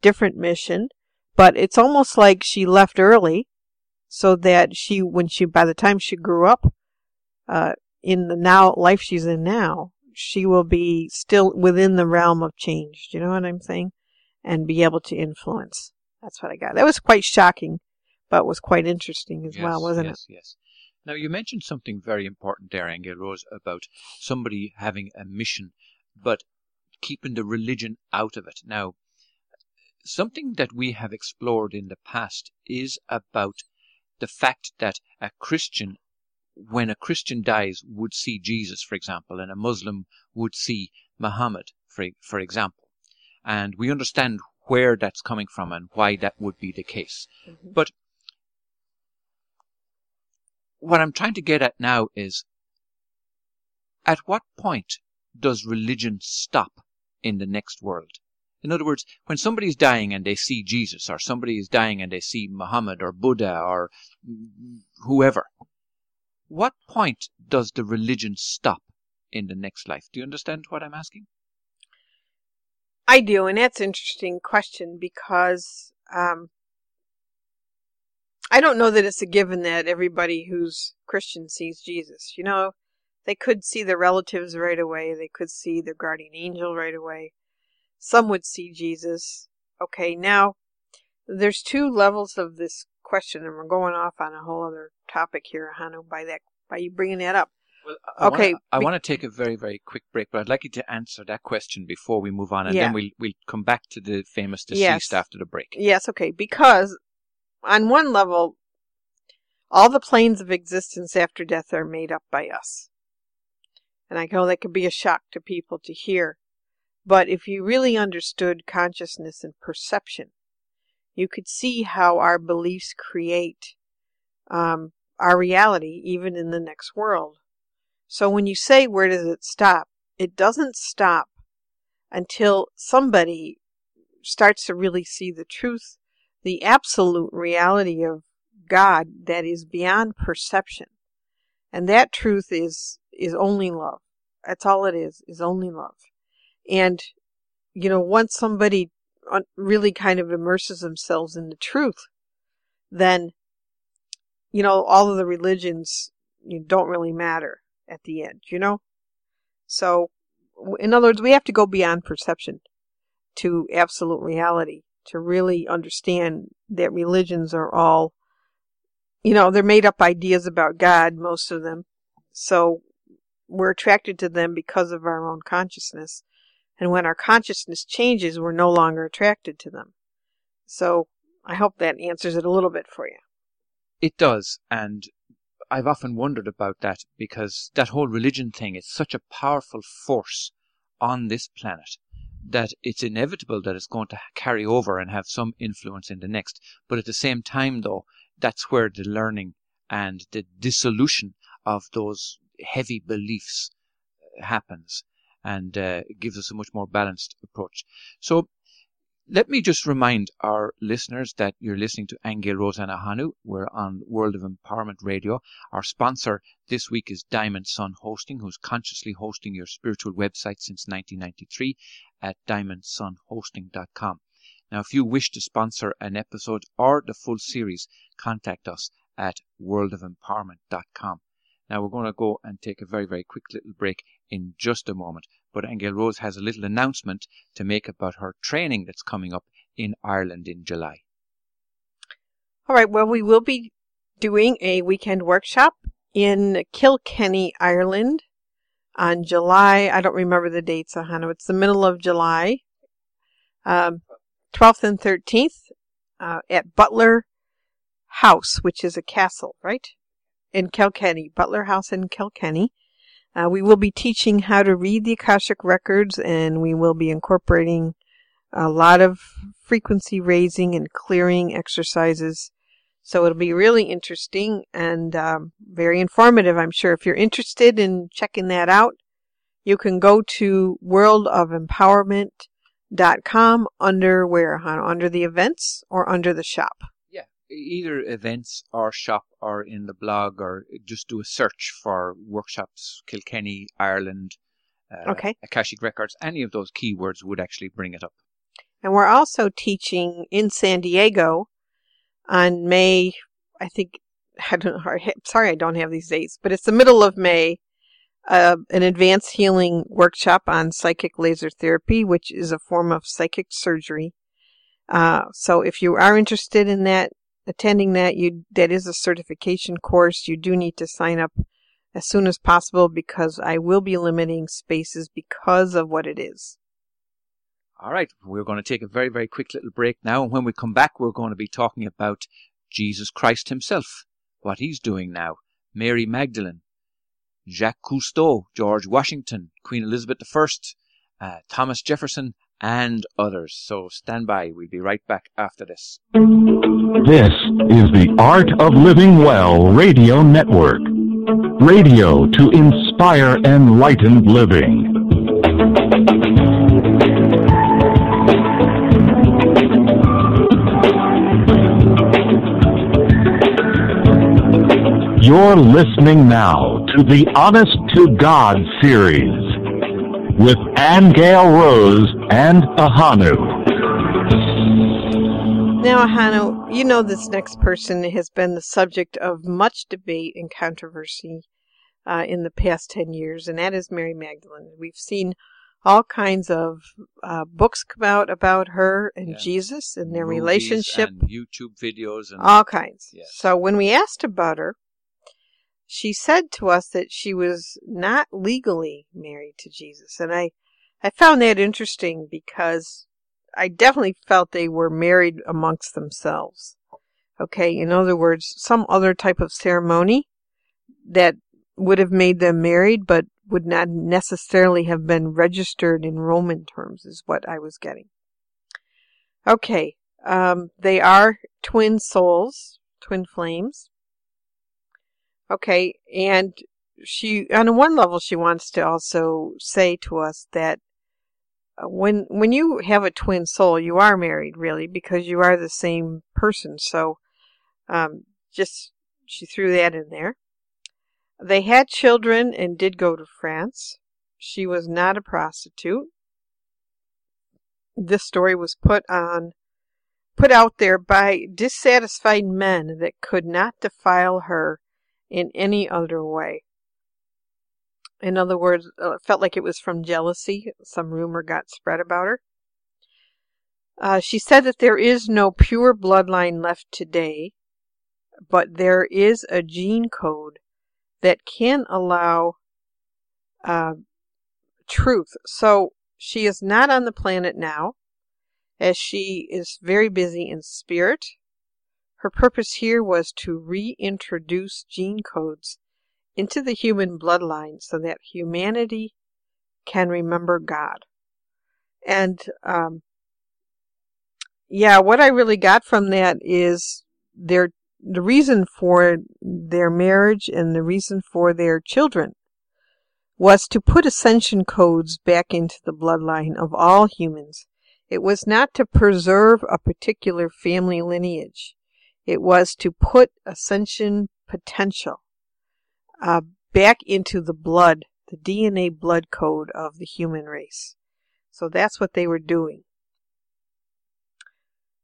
different mission, but it's almost like she left early so that by the time she grew up in the now life she's in now, she will be still within the realm of change. Do you know what I'm saying? And be able to influence. That's what I got. That was quite shocking, but was quite interesting as well, wasn't it? Yes. Now, you mentioned something very important there, Anne Gail Rose, about somebody having a mission, but keeping the religion out of it. Now, something that we have explored in the past is about the fact that a Christian, when a Christian dies, would see Jesus, for example, and a Muslim would see Muhammad, for example. And we understand where that's coming from and why that would be the case. Mm-hmm. But what I'm trying to get at now is, at what point does religion stop in the next world? In other words, when somebody's dying and they see Jesus, or somebody is dying and they see Muhammad or Buddha or whoever, what point does the religion stop in the next life? Do you understand what I'm asking? I do, and that's an interesting question because I don't know that it's a given that everybody who's Christian sees Jesus. You know, they could see their relatives right away. They could see their guardian angel right away. Some would see Jesus. Okay, now, there's two levels of this question, and we're going off on a whole other topic here, Ahanu, by you bringing that up. Well, I want to take a very, very quick break, but I'd like you to answer that question before we move on, and then we'll come back to the famous deceased after the break. Yes, okay, because on one level, all the planes of existence after death are made up by us. And I know that could be a shock to people to hear, but if you really understood consciousness and perception, you could see how our beliefs create our reality, even in the next world. So when you say, where does it stop? It doesn't stop until somebody starts to really see the truth, the absolute reality of God that is beyond perception. And that truth is only love. That's all it is only love. And, you know, once somebody really kind of immerses themselves in the truth, then, you know, all of the religions don't really matter at the end, you know? So, in other words, we have to go beyond perception to absolute reality to really understand that religions are all, you know, they're made up ideas about God, most of them. So, we're attracted to them because of our own consciousness. And when our consciousness changes, we're no longer attracted to them. So, I hope that answers it a little bit for you. It does, and I've often wondered about that, because that whole religion thing is such a powerful force on this planet that it's inevitable that it's going to carry over and have some influence in the next. But at the same time, though, that's where the learning and the dissolution of those heavy beliefs happens, and gives us a much more balanced approach. So let me just remind our listeners that you're listening to Anne Gail Rose and Ahanu. We're on World of Empowerment Radio. Our sponsor this week is Diamond Sun Hosting, who's consciously hosting your spiritual website since 1993 at diamondsunhosting.com. Now, if you wish to sponsor an episode or the full series, contact us at worldofempowerment.com. Now, we're going to go and take a very, very quick little break in just a moment. But Anne Gail Rose has a little announcement to make about her training that's coming up in Ireland in July. All right, well, we will be doing a weekend workshop in Kilkenny, Ireland on July, I don't remember the dates, Ahanu, it's the middle of July, 12th and 13th at Butler House, which is a castle, right? in Kilkenny, Butler House in Kilkenny. We will be teaching how to read the Akashic Records, and we will be incorporating a lot of frequency raising and clearing exercises. So it'll be really interesting and very informative, I'm sure. If you're interested in checking that out, you can go to worldofempowerment.com under where, Ahanu? Under the events or under the shop? Yeah, either events or shop or in the blog, or just do a search for workshops, Kilkenny, Ireland, Akashic Records. Any of those keywords would actually bring it up. And we're also teaching in San Diego on May, I don't have these dates, but it's the middle of May, an advanced healing workshop on psychic laser therapy, which is a form of psychic surgery. So if you are interested in that, attending that, that is a certification course. You do need to sign up as soon as possible because I will be limiting spaces because of what it is. All right, we're going to take a very, very quick little break now. And when we come back, we're going to be talking about Jesus Christ himself, what he's doing now, Mary Magdalene, Jacques Cousteau, George Washington, Queen Elizabeth I, Thomas Jefferson, and others. So stand by. We'll be right back after this. This is the Art of Living Well Radio Network. Radio to inspire enlightened living. You're listening now to the Honest to God series with Anne Gail Rose and Ahanu. Now, Ahanu, you know this next person has been the subject of much debate and controversy in the past 10 years, and that is Mary Magdalene. We've seen all kinds of books come out about her and Jesus and their relationship. And YouTube videos. And all kinds. Yes. So when we asked about her, she said to us that she was not legally married to Jesus. And I found that interesting because I definitely felt they were married amongst themselves. Okay, in other words, some other type of ceremony that would have made them married but would not necessarily have been registered in Roman terms is what I was getting. Okay, they are twin souls, twin flames. Okay, and she, on one level, she wants to also say to us that when you have a twin soul, you are married, really, because you are the same person. So, she threw that in there. They had children and did go to France. She was not a prostitute. This story was put out there by dissatisfied men that could not defile her in any other way. In other words, it felt like it was from jealousy. Some rumor got spread about her. She said that there is no pure bloodline left today, but there is a gene code that can allow truth. So she is not on the planet now, as she is very busy in spirit. Her purpose here was to reintroduce gene codes into the human bloodline so that humanity can remember God. And, what I really got from that is the reason for their marriage and the reason for their children was to put ascension codes back into the bloodline of all humans. It was not to preserve a particular family lineage. It was to put ascension potential back into the blood, the DNA blood code of the human race. So that's what they were doing.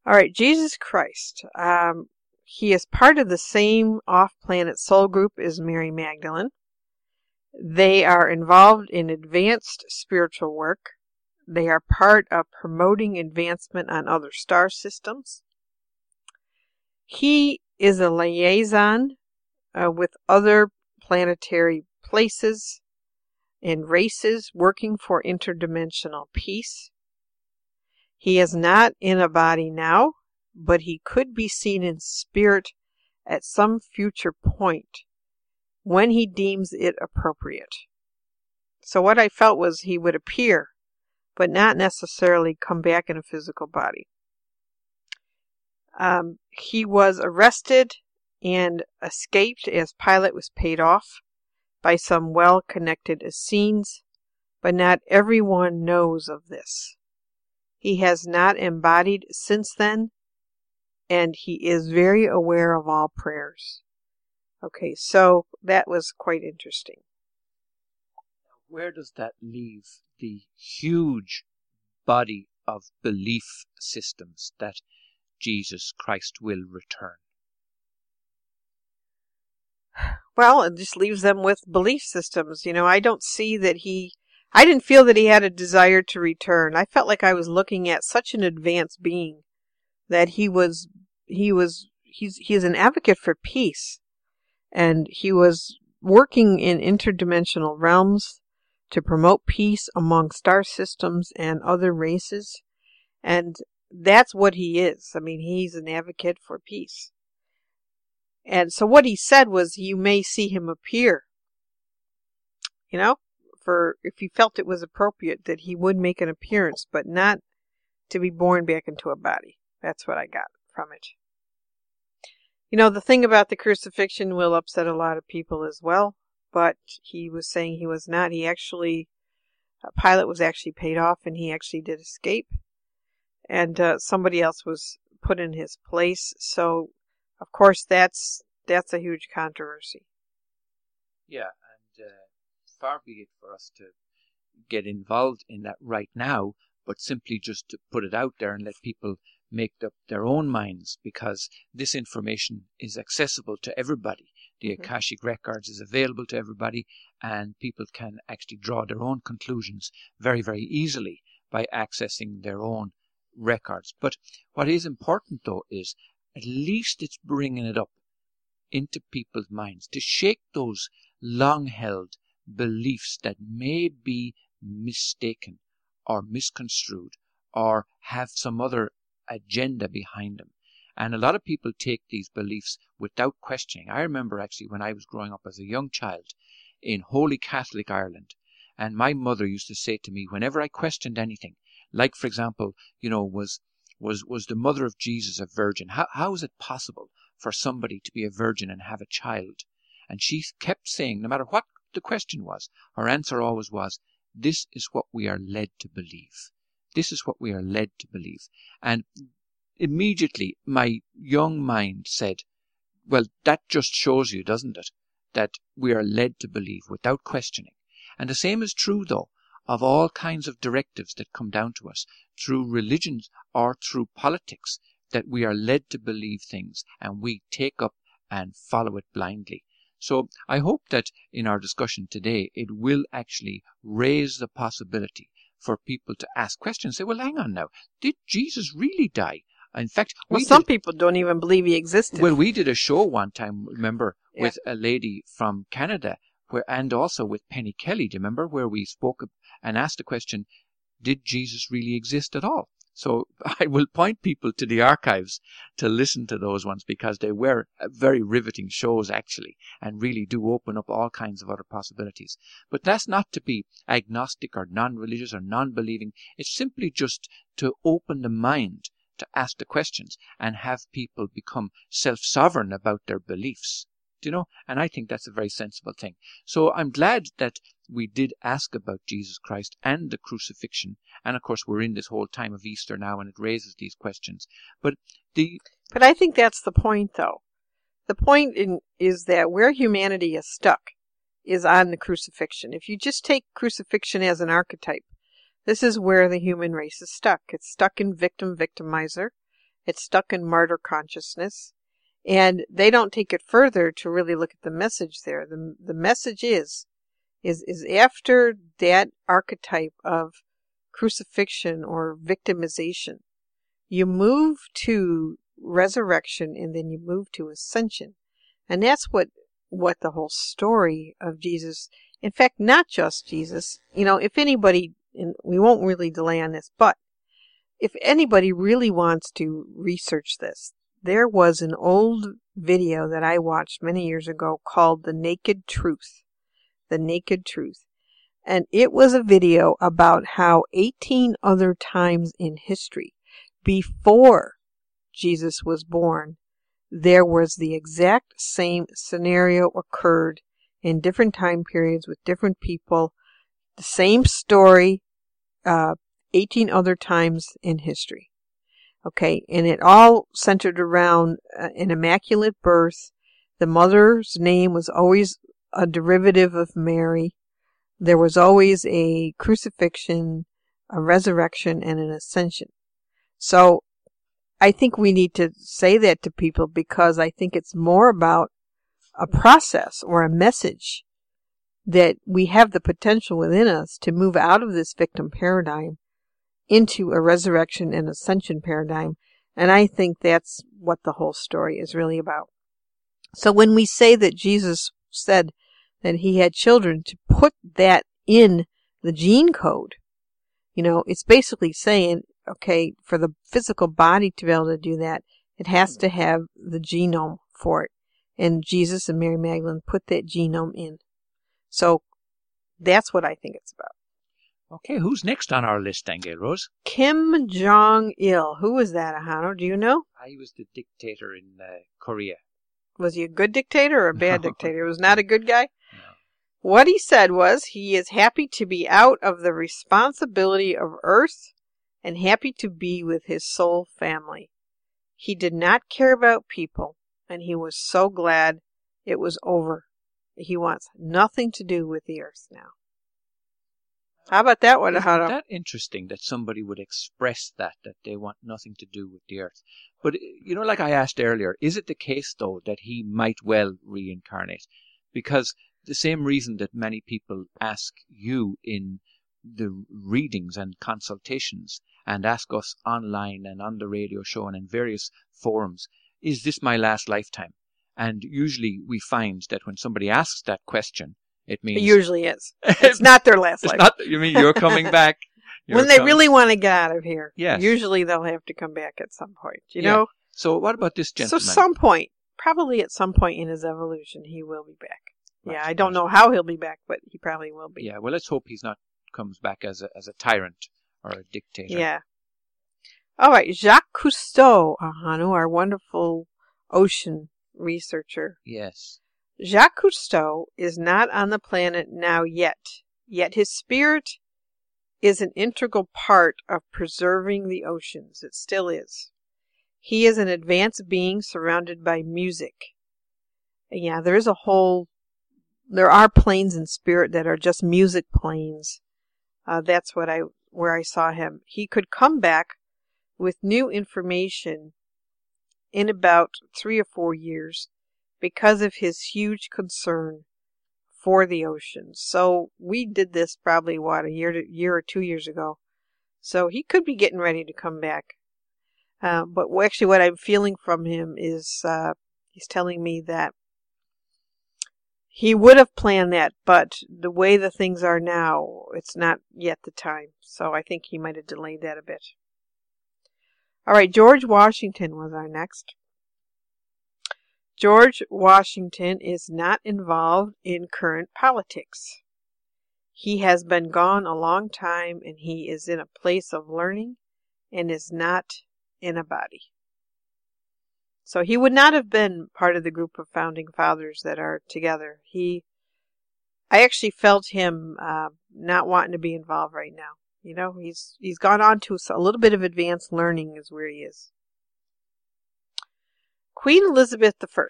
All right, Jesus Christ. He is part of the same off-planet soul group as Mary Magdalene. They are involved in advanced spiritual work. They are part of promoting advancement on other star systems. He is a liaison with other planetary places and races working for interdimensional peace. He is not in a body now, but he could be seen in spirit at some future point when he deems it appropriate. So what I felt was he would appear, but not necessarily come back in a physical body. He was arrested and escaped as Pilate was paid off by some well-connected Essenes, but not everyone knows of this. He has not embodied since then, and he is very aware of all prayers. Okay, so that was quite interesting. Where does that leave the huge body of belief systems that Jesus Christ will return? Well, it just leaves them with belief systems. You know, I don't see that I didn't feel that he had a desire to return. I felt like I was looking at such an advanced being that he's an advocate for peace, and he was working in interdimensional realms to promote peace among star systems and other races, and that's what he is. I mean, he's an advocate for peace. And so what he said was, you may see him appear, you know, for if he felt it was appropriate that he would make an appearance, but not to be born back into a body. That's what I got from it. You know, the thing about the crucifixion will upset a lot of people as well, but he was saying he was not. He actually, Pilate was actually paid off, and he actually did escape, and somebody else was put in his place, so... Of course, that's a huge controversy. Yeah, and far be it for us to get involved in that right now, but simply just to put it out there and let people make up their own minds, because this information is accessible to everybody. The Akashic Records is available to everybody, and people can actually draw their own conclusions very, very easily by accessing their own records. But what is important, though, is at least it's bringing it up into people's minds to shake those long-held beliefs that may be mistaken or misconstrued or have some other agenda behind them. And a lot of people take these beliefs without questioning. I remember actually when I was growing up as a young child in Holy Catholic Ireland, and my mother used to say to me whenever I questioned anything, like, for example, you know, was the mother of Jesus a virgin? How is it possible for somebody to be a virgin and have a child? And she kept saying, no matter what the question was, her answer always was, this is what we are led to believe. This is what we are led to believe. And immediately my young mind said, well, that just shows you, doesn't it, that we are led to believe without questioning. And the same is true, though, of all kinds of directives that come down to us through religions or through politics, that we are led to believe things and we take up and follow it blindly. So I hope that in our discussion today, it will actually raise the possibility for people to ask questions. Say, well, hang on now, did Jesus really die? In fact, some people don't even believe he existed. Well, we did a show one time, remember, with a lady from Canada, and also with Penny Kelly, do you remember, where we spoke and asked the question, did Jesus really exist at all? So I will point people to the archives to listen to those ones, because they were very riveting shows, actually, and really do open up all kinds of other possibilities. But that's not to be agnostic or non-religious or non-believing. It's simply just to open the mind to ask the questions and have people become self-sovereign about their beliefs. Do you know? And I think that's a very sensible thing. So I'm glad that we did ask about Jesus Christ and the crucifixion. And of course, we're in this whole time of Easter now, and it raises these questions. But I think that's the point, though. The point is that where humanity is stuck is on the crucifixion. If you just take crucifixion as an archetype, this is where the human race is stuck. It's stuck in victimizer. It's stuck in martyr consciousness. And they don't take it further to really look at the message there. The message is after that archetype of crucifixion or victimization, you move to resurrection, and then you move to ascension. And that's what the whole story of Jesus, in fact, not just Jesus, you know, if anybody, and we won't really delay on this, but if anybody really wants to research this, There was an old video that I watched many years ago called The Naked Truth. The Naked Truth. And it was a video about how 18 other times in history, before Jesus was born, there was the exact same scenario occurred in different time periods with different people, the same story, 18 other times in history. Okay, and it all centered around an immaculate birth. The mother's name was always a derivative of Mary. There was always a crucifixion, a resurrection, and an ascension. So I think we need to say that to people because I think it's more about a process or a message that we have the potential within us to move out of this victim paradigm into a resurrection and ascension paradigm. And I think that's what the whole story is really about. So when we say that Jesus said that he had children, to put that in the gene code, you know, it's basically saying, okay, for the physical body to be able to do that, it has to have the genome for it. And Jesus and Mary Magdalene put that genome in. So that's what I think it's about. Okay, who's next on our list, Anne Gail Rose? Kim Jong-il. Who was that, Ahanu? Do you know? He was the dictator in Korea. Was he a good dictator or a bad dictator? He was not a good guy? No. What he said was, he is happy to be out of the responsibility of Earth and happy to be with his soul family. He did not care about people, and he was so glad it was over. He wants nothing to do with the Earth now. How about that one? Isn't that interesting that somebody would express that they want nothing to do with the Earth? But, you know, like I asked earlier, is it the case, though, that he might well reincarnate? Because the same reason that many people ask you in the readings and consultations and ask us online and on the radio show and in various forums, is this my last lifetime? And usually we find that when somebody asks that question, it means it usually is. It's not their last life. You mean you're coming back? When they really want to get out of here. Yes. Usually they'll have to come back at some point, you know? So what about this gentleman? So some point, probably at some point in his evolution, he will be back. Right, yeah, I don't know how he'll be back, but he probably will be. Yeah, well, let's hope he's not comes back as a tyrant or a dictator. Yeah. All right, Jacques Cousteau, Ahanu, our wonderful ocean researcher. Yes. Jacques Cousteau is not on the planet now yet his spirit is an integral part of preserving the oceans. It still is. He is an advanced being surrounded by music. Yeah, there are planes in spirit that are just music planes. That's where I saw him. He could come back with new information in about 3 or 4 years because of his huge concern for the ocean. So we did this probably, a year or 2 years ago. So he could be getting ready to come back. But actually what I'm feeling from him is he's telling me that he would have planned that, but the way the things are now, it's not yet the time. So I think he might have delayed that a bit. All right, George Washington was our next. George Washington is not involved in current politics. He has been gone a long time and he is in a place of learning and is not in a body. So he would not have been part of the group of Founding Fathers that are together. I actually felt him not wanting to be involved right now. You know, he's gone on to a little bit of advanced learning is where he is. Queen Elizabeth I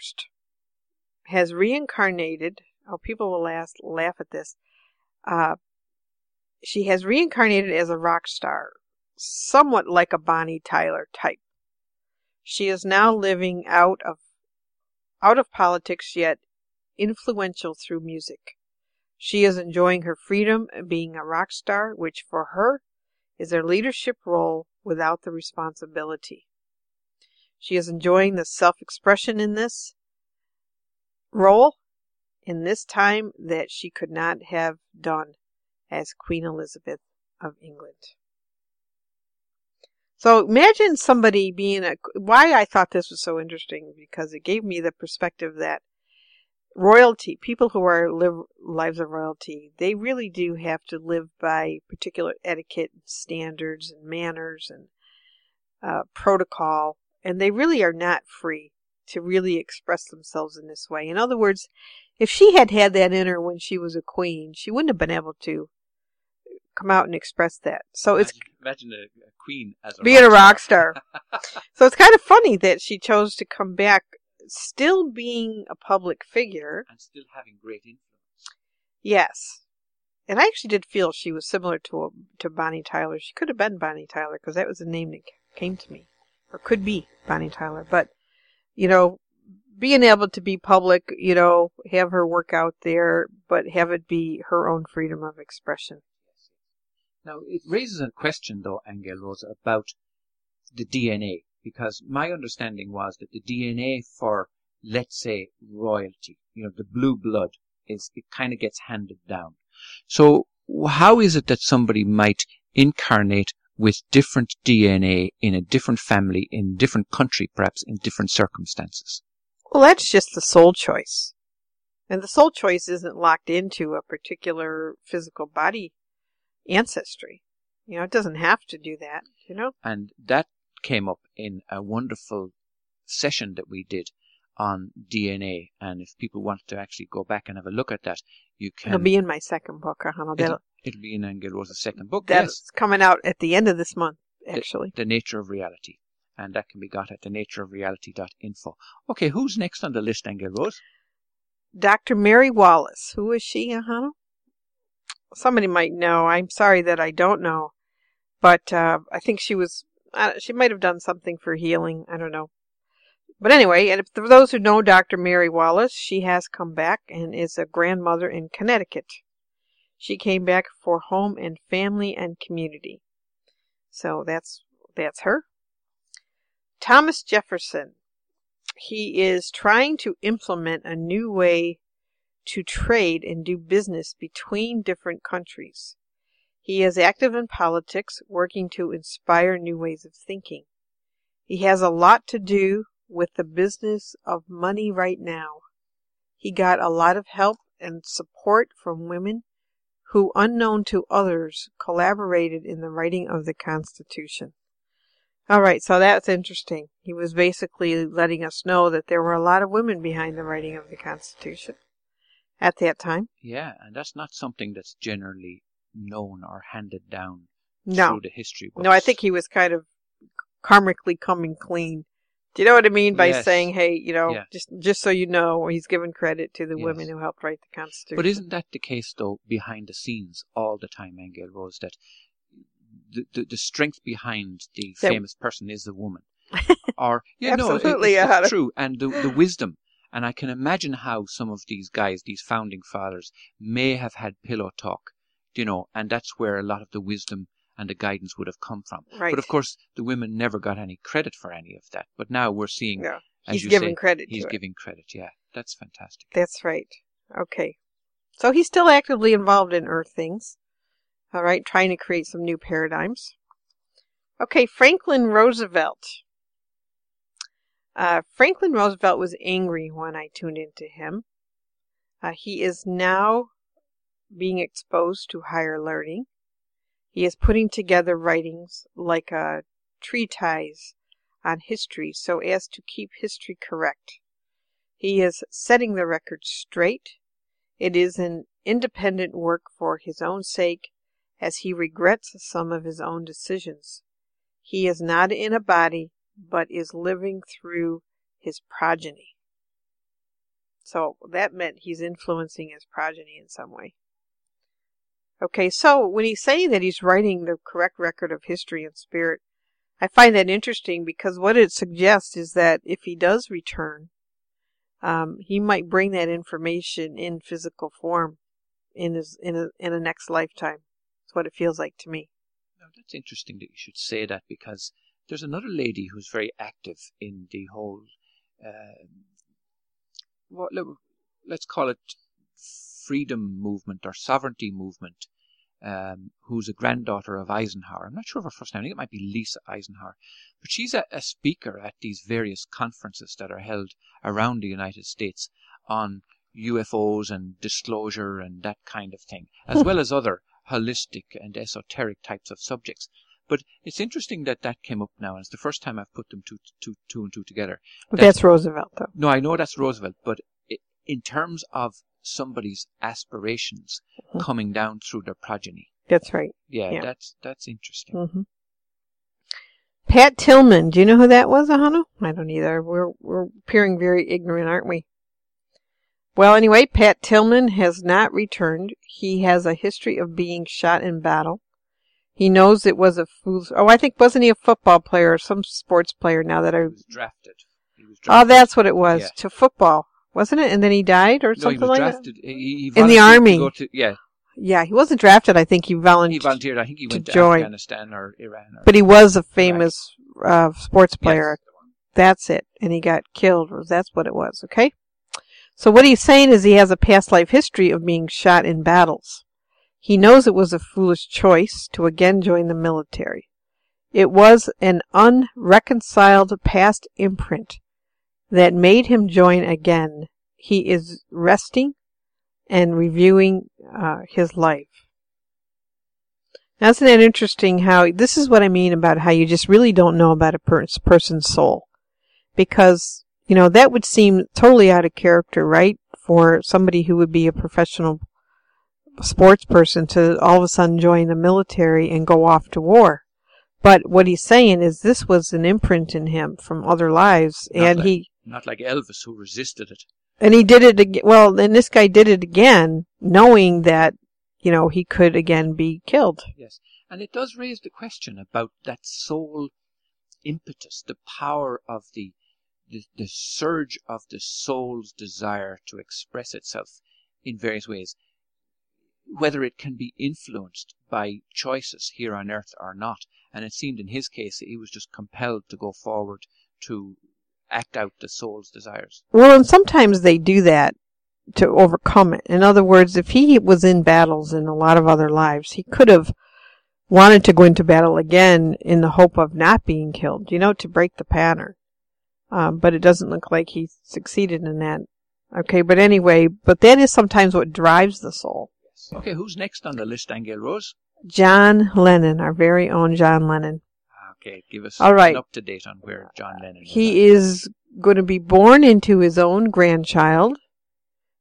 has reincarnated. Oh, people will laugh at this. She has reincarnated as a rock star, somewhat like a Bonnie Tyler type. She is now living out of politics, yet influential through music. She is enjoying her freedom and being a rock star, which for her is a leadership role without the responsibility. She is enjoying the self-expression in this role in this time that she could not have done as Queen Elizabeth of England. So imagine somebody being why I thought this was so interesting, because it gave me the perspective that royalty, people who live lives of royalty, they really do have to live by particular etiquette and standards and manners and protocol, and they really are not free to really express themselves in this way. In other words, if she had had that in her when she was a queen, she wouldn't have been able to come out and express that. So imagine a queen as being a rock star. So it's kind of funny that she chose to come back, still being a public figure and still having great influence. Yes, and I actually did feel she was similar to Bonnie Tyler. She could have been Bonnie Tyler, because that was the name that came to me, or could be Bonnie Tyler. But being able to be public, have her work out there, but have it be her own freedom of expression. Now, it raises a question, though, Anne Gail Rose, about the DNA, because my understanding was that the DNA for, let's say, royalty, the blue blood, it kind of gets handed down. So how is it that somebody might incarnate with different DNA in a different family, in different country, perhaps in different circumstances? Well, that's just the soul choice. And the soul choice isn't locked into a particular physical body ancestry. It doesn't have to do that, And that came up in a wonderful session that we did on DNA. And if people want to actually go back and have a look at that, you can... It'll be in my second book, Ahanu. It'll be in Anne Gail Rose's second book. That's coming out at the end of this month, actually. The Nature of Reality. And that can be got at thenatureofreality.info. Okay, who's next on the list, Anne Gail Rose? Dr. Mary Wallace. Who is she, Ahanu? Somebody might know. I'm sorry that I don't know. But I think she might have done something for healing. I don't know. But anyway, and for those who know Dr. Mary Wallace, she has come back and is a grandmother in Connecticut. She came back for home and family and community. So that's her. Thomas Jefferson. He is trying to implement a new way to trade and do business between different countries. He is active in politics, working to inspire new ways of thinking. He has a lot to do with the business of money right now. He got a lot of help and support from women who, unknown to others, collaborated in the writing of the Constitution. All right, so that's interesting. He was basically letting us know that there were a lot of women behind the writing of the Constitution at that time. Yeah, and that's not something that's generally known or handed down through the history books. No, I think he was kind of karmically coming clean. Do you know what I mean by saying, hey, yeah, just so you know, he's given credit to the women who helped write the Constitution. But isn't that the case, though, behind the scenes all the time, Anne Gail Rose, that the strength behind the famous person is the woman? Or, absolutely, it's true. And the wisdom. And I can imagine how some of these guys, these founding fathers, may have had pillow talk, and that's where a lot of the wisdom and the guidance would have come from. Right. But of course, the women never got any credit for any of that. But now we're seeing, he's giving credit. Yeah, that's fantastic. That's right. Okay. So he's still actively involved in earth things. All right, trying to create some new paradigms. Okay, Franklin Roosevelt. Franklin Roosevelt was angry when I tuned into him. He is now being exposed to higher learning. He is putting together writings like a treatise on history so as to keep history correct. He is setting the record straight. It is an independent work for his own sake, as he regrets some of his own decisions. He is not in a body, but is living through his progeny. So that meant he's influencing his progeny in some way. Okay, so when he's saying that he's writing the correct record of history and spirit, I find that interesting, because what it suggests is that if he does return, he might bring that information in physical form in a next lifetime. That's what it feels like to me. Now, that's interesting that you should say that, because there's another lady who's very active in the whole, let's call it freedom movement or sovereignty movement who's a granddaughter of Eisenhower. I'm not sure of her first name. I think it might be Lisa Eisenhower. But she's a speaker at these various conferences that are held around the United States on UFOs and disclosure and that kind of thing, as well as other holistic and esoteric types of subjects. But it's interesting that that came up now, and it's the first time I've put them two and two together. But that's Roosevelt, though. No, I know that's Roosevelt, but in terms of somebody's aspirations coming down through their progeny. That's right. Yeah. that's interesting. Mm-hmm. Pat Tillman, do you know who that was, Ahanu? I don't either. We're appearing very ignorant, aren't we? Well, anyway, Pat Tillman has not returned. He has a history of being shot in battle. He knows it was a fool's... Oh, I think, wasn't he a football player or some sports player now that I... He was drafted. Oh, that's what it was, to football, wasn't it? And then he died or something like that? No, he was drafted. He in the Army. To go to, yeah. Yeah, he wasn't drafted. I think he volunteered. He volunteered. I think he went to Afghanistan or Iran. But he was a famous sports player. Yes. That's it. And he got killed. That's what it was, okay? So what he's saying is he has a past life history of being shot in battles. He knows it was a foolish choice to again join the military. It was an unreconciled past imprint that made him join again. He is resting and reviewing his life. Now, isn't that interesting how, this is what I mean about how you just really don't know about a person's soul. Because, you know, that would seem totally out of character, right? For somebody who would be a professional sports person to all of a sudden join the military and go off to war. But what he's saying is this was an imprint in him from other lives, not like Elvis, who resisted it. And he did it again. Well, and this guy did it again, knowing that, you know, he could again be killed. Yes, and it does raise the question about that soul impetus, the power of the surge of the soul's desire to express itself in various ways, whether it can be influenced by choices here on earth or not. And it seemed in his case he was just compelled to go forward to act out the soul's desires. Well, and sometimes they do that to overcome it. In other words, if he was in battles in a lot of other lives, he could have wanted to go into battle again in the hope of not being killed, you know, to break the pattern. But it doesn't look like he succeeded in that. Okay, but anyway, but that is sometimes what drives the soul. Okay, who's next on the list, Anne Gail Rose? John Lennon, our very own John Lennon. Okay, give us an up-to-date on where John Lennon is. He is going to be born into his own grandchild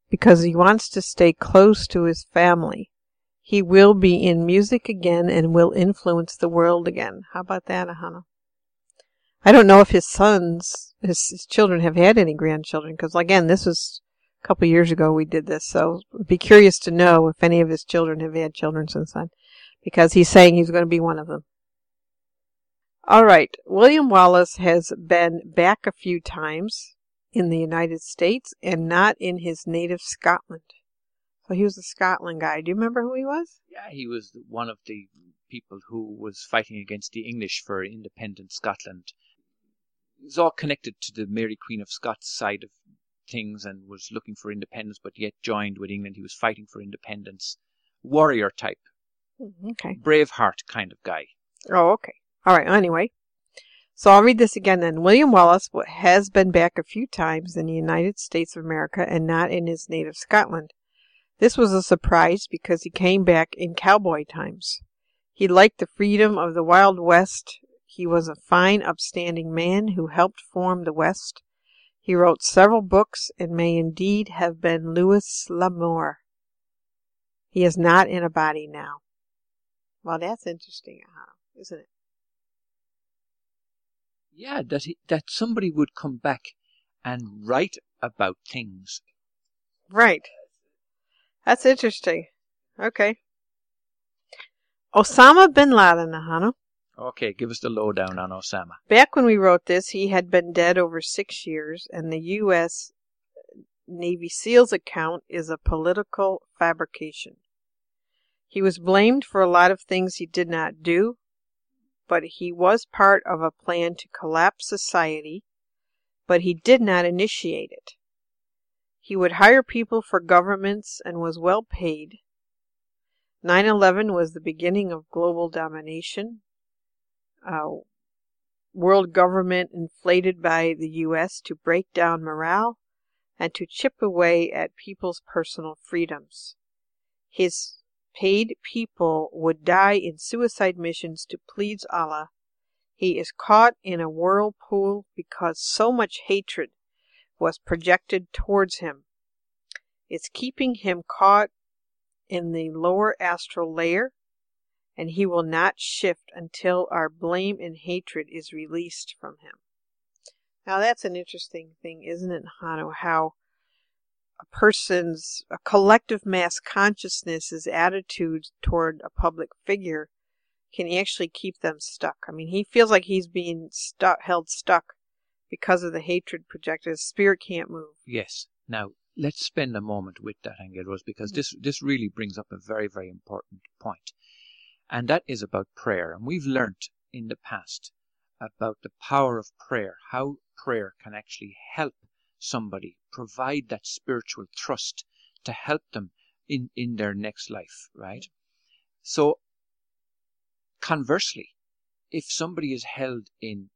because he wants to stay close to his family. He will be in music again and will influence the world again. How about that, Ahana? I don't know if his children have had any grandchildren because, again, this was... A couple of years ago we did this, so I'd be curious to know if any of his children have had children since then, because he's saying he's going to be one of them. All right, William Wallace has been back a few times in the United States and not in his native Scotland. So he was a Scotland guy. Do you remember who he was? Yeah, he was one of the people who was fighting against the English for independent Scotland. It was all connected to the Mary Queen of Scots side of things and was looking for independence, but yet joined with England. He was fighting for independence. Warrior type. Okay. Braveheart kind of guy. Oh, okay. All right. Anyway, so I'll read this again then. William Wallace has been back a few times in the United States of America and not in his native Scotland. This was a surprise because he came back in cowboy times. He liked the freedom of the Wild West. He was a fine, upstanding man who helped form the West. He wrote several books and may indeed have been Louis L'Amour. He is not in a body now. Well, that's interesting, isn't it? Yeah, that somebody would come back and write about things. Right. That's interesting. Okay. Osama bin Laden, Ahanu. Okay, give us the lowdown on Osama. Back when we wrote this, he had been dead over 6 years, and the U.S. Navy SEALs account is a political fabrication. He was blamed for a lot of things he did not do, but he was part of a plan to collapse society, but he did not initiate it. He would hire people for governments and was well paid. 9/11 was the beginning of global domination. World government inflated by the U.S. to break down morale and to chip away at people's personal freedoms. His paid people would die in suicide missions to please Allah. He is caught in a whirlpool because so much hatred was projected towards him. It's keeping him caught in the lower astral layer, and he will not shift until our blame and hatred is released from him. Now that's an interesting thing, isn't it, Ahanu, how a collective mass consciousness's attitude toward a public figure can actually keep them stuck. I mean, he feels like he's being held stuck because of the hatred projected. His spirit can't move. Yes. Now, let's spend a moment with that, Anne Gail Rose, because this really brings up a very, very important point. And that is about prayer. And we've learnt in the past about the power of prayer, how prayer can actually help somebody, provide that spiritual thrust to help them in their next life, right? So, conversely, if somebody is held in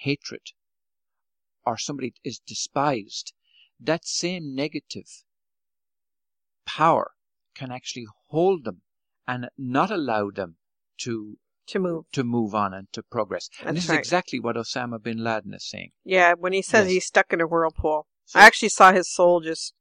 hatred or somebody is despised, that same negative power can actually hold them and not allow them to move on and to progress. And this is exactly what Osama bin Laden is saying. Yeah, when he says he's stuck in a whirlpool. So, I actually saw his soul just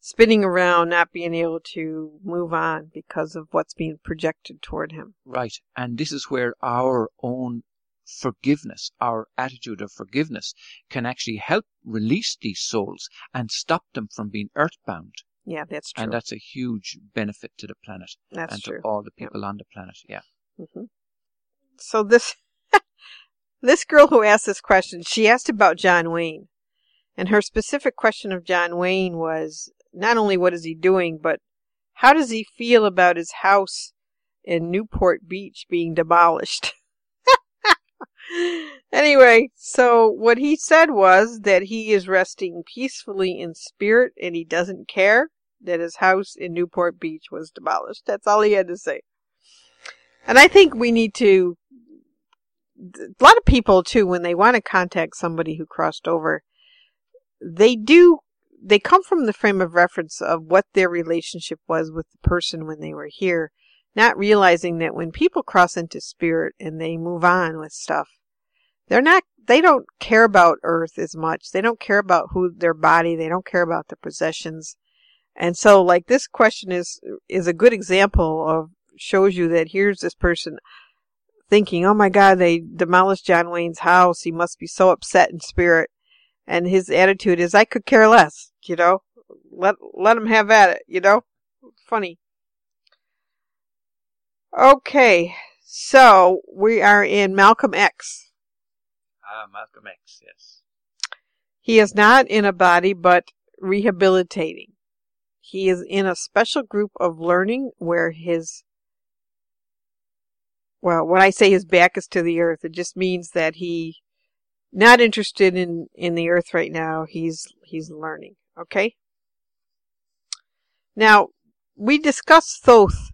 spinning around, not being able to move on because of what's being projected toward him. Right. And this is where our own forgiveness, our attitude of forgiveness, can actually help release these souls and stop them from being earthbound. Yeah, that's true. And that's a huge benefit to the planet. That's and true. To all the people on the planet. Yeah. Mm-hmm. So this girl who asked this question, she asked about John Wayne, and her specific question of John Wayne was not only what is he doing, but how does he feel about his house in Newport Beach being demolished? Anyway, so what he said was that he is resting peacefully in spirit and he doesn't care that his house in Newport Beach was demolished. That's all he had to say. And I think we need to, a lot of people too, when they want to contact somebody who crossed over, they come from the frame of reference of what their relationship was with the person when they were here, not realizing that when people cross into spirit and they move on with stuff, they don't care about earth as much. They don't care about their body. They don't care about their possessions. And so like this question is a good example of, shows you that here's this person thinking, oh my God, they demolished John Wayne's house. He must be so upset in spirit. And his attitude is, I could care less, let him have at it, funny. Okay. So we are in Malcolm X. Malcolm X. Yes. He is not in a body, but rehabilitating. He is in a special group of learning where when I say his back is to the earth, it just means that he not interested in the earth right now. He's learning. Okay. Now we discussed Thoth,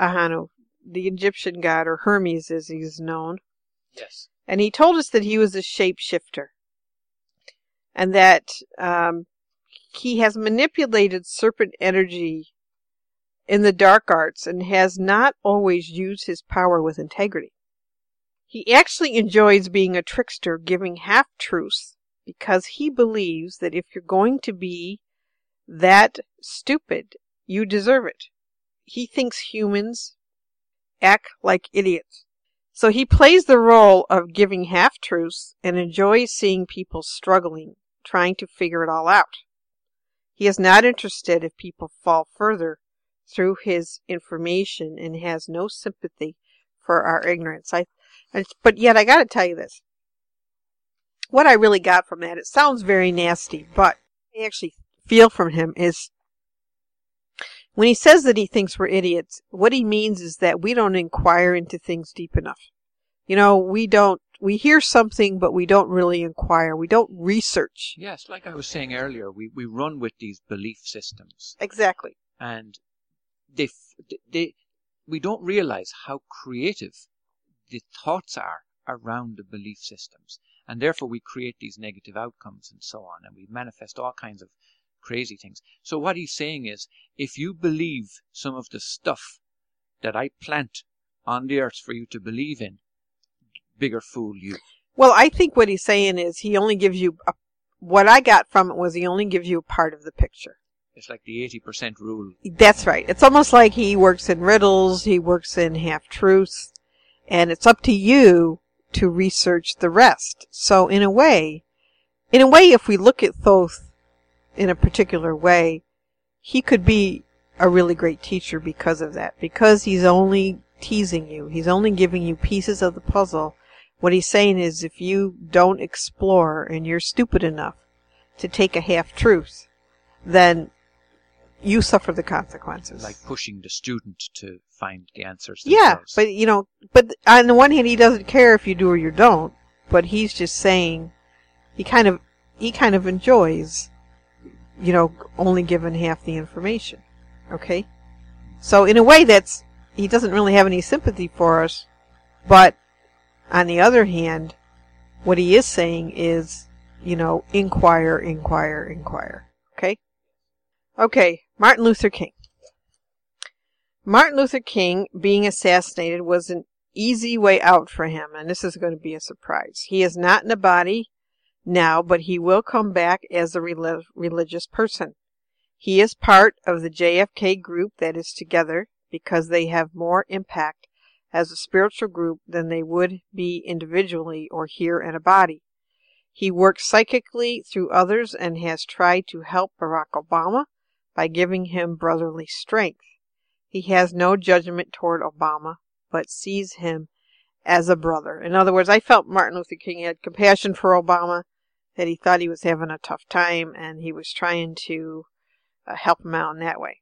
Ahanu, the Egyptian god, or Hermes as he's known. Yes. And he told us that he was a shapeshifter, and that he has manipulated serpent energy in the dark arts and has not always used his power with integrity. He actually enjoys being a trickster, giving half-truths, because he believes that if you're going to be that stupid, you deserve it. He thinks humans act like idiots. So he plays the role of giving half-truths and enjoys seeing people struggling, trying to figure it all out. He is not interested if people fall further through his information and has no sympathy for our ignorance. But yet I got to tell you this. What I really got from that, it sounds very nasty, but what I actually feel from him is when he says that he thinks we're idiots, what he means is that we don't inquire into things deep enough. We hear something, but we don't really inquire. We don't research. Yes, like I was saying earlier, we run with these belief systems. Exactly. And we don't realize how creative the thoughts are around the belief systems. And therefore we create these negative outcomes and so on, and we manifest all kinds of crazy things. So what he's saying is, if you believe some of the stuff that I plant on the earth for you to believe in, bigger fool you. Well, I think what he's saying is he only gives you, what I got from it was he only gives you a part of the picture. It's like the 80% rule. That's right. It's almost like he works in riddles, he works in half-truths, and it's up to you to research the rest. So in a way, if we look at Thoth in a particular way, he could be a really great teacher because of that, because he's only teasing you. He's only giving you pieces of the puzzle. What he's saying is, if you don't explore and you're stupid enough to take a half-truth, then you suffer the consequences. Like pushing the student to find the answers themselves. Yeah, but on the one hand, he doesn't care if you do or you don't, but he's just saying he kind of enjoys, only given half the information. Okay? So in a way, he doesn't really have any sympathy for us, but on the other hand, what he is saying is, inquire, inquire, inquire. Okay? Okay, Martin Luther King. Martin Luther King being assassinated was an easy way out for him, and this is going to be a surprise. He is not in a body now, but he will come back as a religious person. He is part of the JFK group that is together because they have more impact as a spiritual group than they would be individually or here in a body. He works psychically through others and has tried to help Barack Obama by giving him brotherly strength. He has no judgment toward Obama, but sees him as a brother. In other words, I felt Martin Luther King had compassion for Obama, that he thought he was having a tough time, and he was trying to help him out in that way.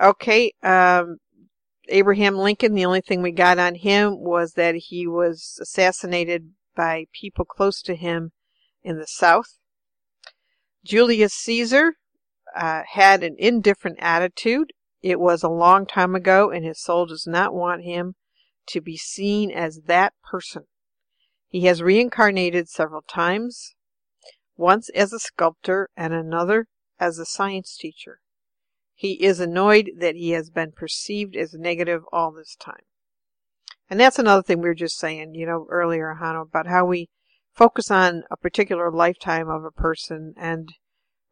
Okay, Abraham Lincoln, the only thing we got on him was that he was assassinated by people close to him in the South. Julius Caesar had an indifferent attitude. It was a long time ago, and his soul does not want him to be seen as that person. He has reincarnated several times, once as a sculptor and another as a science teacher. He is annoyed that he has been perceived as negative all this time. And that's another thing we were just saying, earlier, Ahanu, about how we focus on a particular lifetime of a person and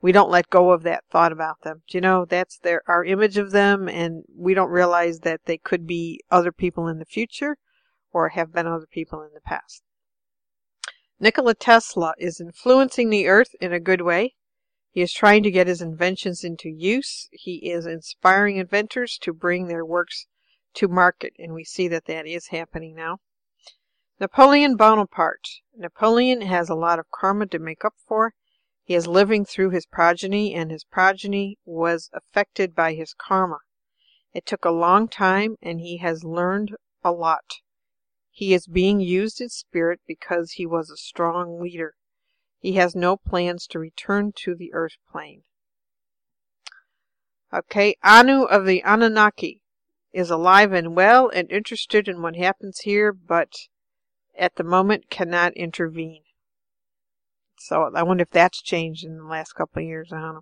we don't let go of that thought about them. That's our image of them, and we don't realize that they could be other people in the future or have been other people in the past. Nikola Tesla is influencing the earth in a good way. He is trying to get his inventions into use. He is inspiring inventors to bring their works to market, and we see that is happening now. Napoleon Bonaparte. Napoleon has a lot of karma to make up for. He is living through his progeny, and his progeny was affected by his karma. It took a long time, and he has learned a lot. He is being used in spirit because he was a strong leader. He has no plans to return to the earth plane. Okay, Anu of the Anunnaki is alive and well and interested in what happens here, but at the moment cannot intervene. So I wonder if that's changed in the last couple of years. I don't know.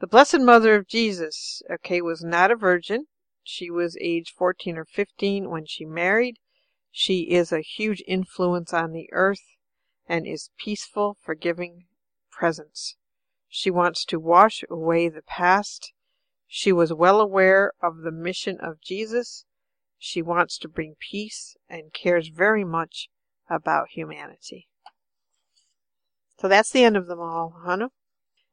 The Blessed Mother of Jesus, was not a virgin. She was age 14 or 15 when she married. She is a huge influence on the earth and is peaceful, forgiving presence. She wants to wash away the past. She was well aware of the mission of Jesus. She wants to bring peace and cares very much about humanity. So that's the end of them all, Ahanu.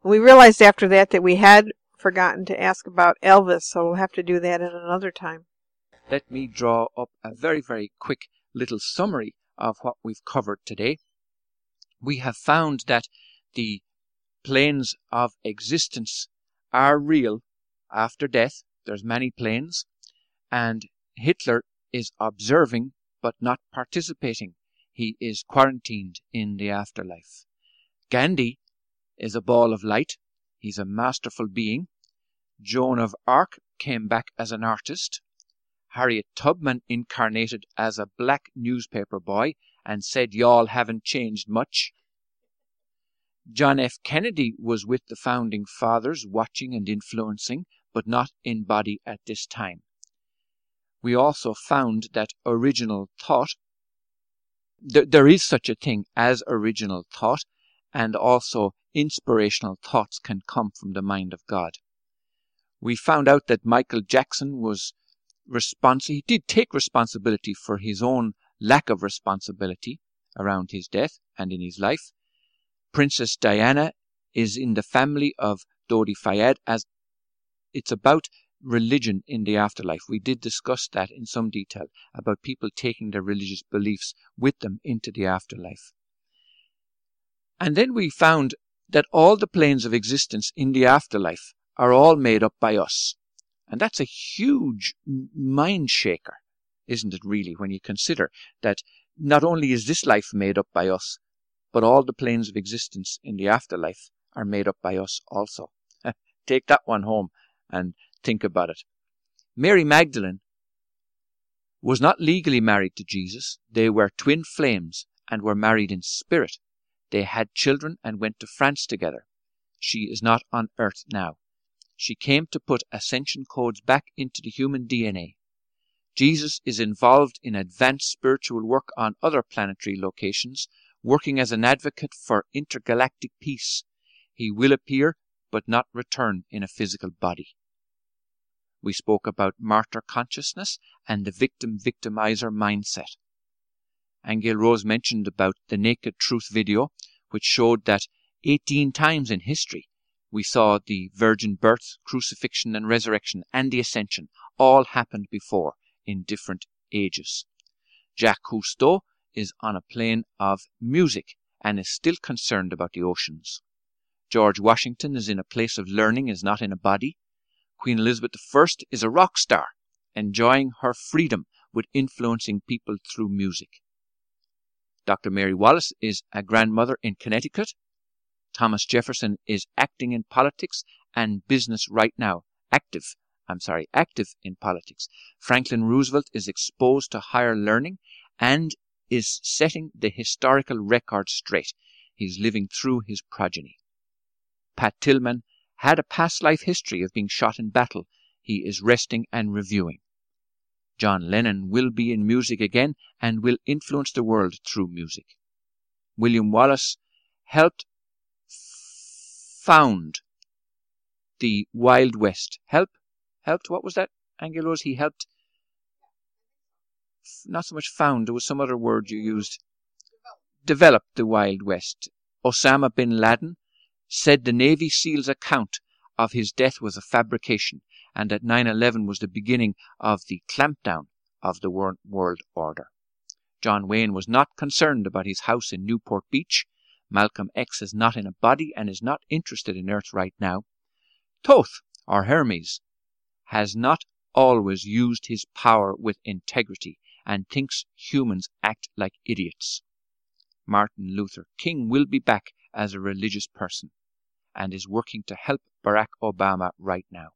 We realized after that we had forgotten to ask about Elvis, so we'll have to do that at another time. Let me draw up a very, very quick little summary of what we've covered today. We have found that the planes of existence are real after death. There's many planes. And Hitler is observing but not participating. He is quarantined in the afterlife. Gandhi is a ball of light. He's a masterful being. Joan of Arc came back as an artist. Harriet Tubman incarnated as a black newspaper boy and said, "Y'all haven't changed much." John F. Kennedy was with the Founding Fathers, watching and influencing, but not in body at this time. We also found that original thought, there is such a thing as original thought, and also inspirational thoughts can come from the mind of God. We found out that Michael Jackson was responsible. He did take responsibility for his own lack of responsibility around his death and in his life. Princess Diana is in the family of Dodi Fayed, as it's about religion in the afterlife. We did discuss that in some detail about people taking their religious beliefs with them into the afterlife. And then we found that all the planes of existence in the afterlife are all made up by us. And that's a huge mind shaker, isn't it, really, when you consider that not only is this life made up by us, but all the planes of existence in the afterlife are made up by us also. Take that one home and think about it. Mary Magdalene was not legally married to Jesus. They were twin flames and were married in spirit. They had children and went to France together. She is not on earth now. She came to put ascension codes back into the human DNA. Jesus is involved in advanced spiritual work on other planetary locations, working as an advocate for intergalactic peace. He will appear, but not return in a physical body. We spoke about martyr consciousness and the victim-victimizer mindset. Anne Gail Rose mentioned about the Naked Truth video, which showed that 18 times in history we saw the virgin birth, crucifixion and resurrection and the ascension all happened before in different ages. Jacques Cousteau is on a plane of music and is still concerned about the oceans. George Washington is in a place of learning, is not in a body. Queen Elizabeth I is a rock star, enjoying her freedom with influencing people through music. Dr. Mary Wallace is a grandmother in Connecticut. Thomas Jefferson is acting in politics and business right now. Active in politics. Franklin Roosevelt is exposed to higher learning and is setting the historical record straight. He's living through his progeny. Pat Tillman had a past life history of being shot in battle. He is resting and reviewing. John Lennon will be in music again and will influence the world through music. William Wallace helped found the Wild West. Helped? What was that, Angelos? He helped. Not so much found. There was some other word you used. Developed the Wild West. Osama bin Laden said the Navy SEAL's account of his death was a fabrication, and that 9/11 was the beginning of the clampdown of the world order. John Wayne was not concerned about his house in Newport Beach. Malcolm X is not in a body and is not interested in Earth right now. Thoth, or Hermes, has not always used his power with integrity and thinks humans act like idiots. Martin Luther King will be back as a religious person and is working to help Barack Obama right now.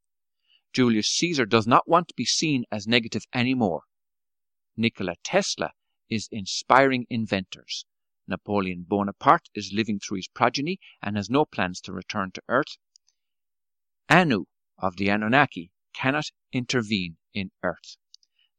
Julius Caesar does not want to be seen as negative anymore. Nikola Tesla is inspiring inventors. Napoleon Bonaparte is living through his progeny and has no plans to return to Earth. Anu of the Anunnaki cannot intervene in Earth.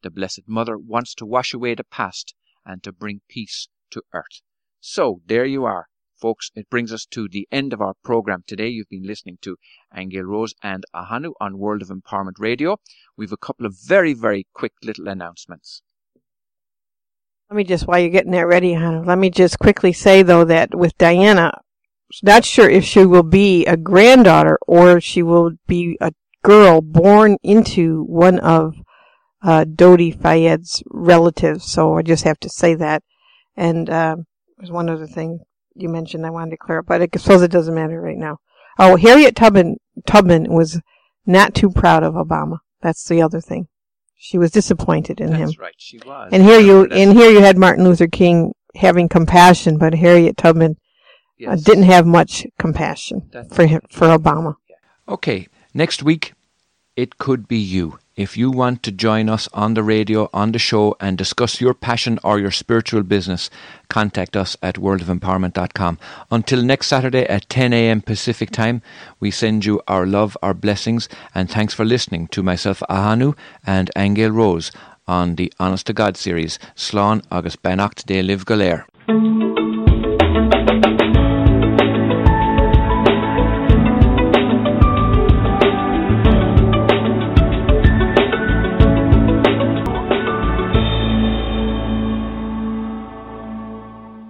The Blessed Mother wants to wash away the past and to bring peace to Earth. So there you are, folks. It brings us to the end of our program today. You've been listening to Anne Gail Rose and Ahanu on World of Empowerment Radio. We've a couple of very, very quick little announcements. Let me just, while you're getting that ready, Ahanu, let me just quickly say, though, that with Diana, not sure if she will be a granddaughter or she will be a girl born into one of Dodi Fayed's relatives. So I just have to say that. And there's one other thing you mentioned I wanted to clear up, but I suppose it doesn't matter right now. Oh, Harriet Tubman was not too proud of Obama. That's the other thing. She was disappointed in him. That's right, she was. And here you had Martin Luther King having compassion, but Harriet Tubman didn't have much compassion for Obama. Okay, next week It could be you. If you want to join us on the radio, on the show, and discuss your passion or your spiritual business, contact us at worldofempowerment.com. Until next Saturday at 10 a.m. Pacific time, we send you our love, our blessings, and thanks for listening to myself, Ahanu, and Anne Gail Rose on the Honest to God series, Slán agus beannacht dé libh go léir.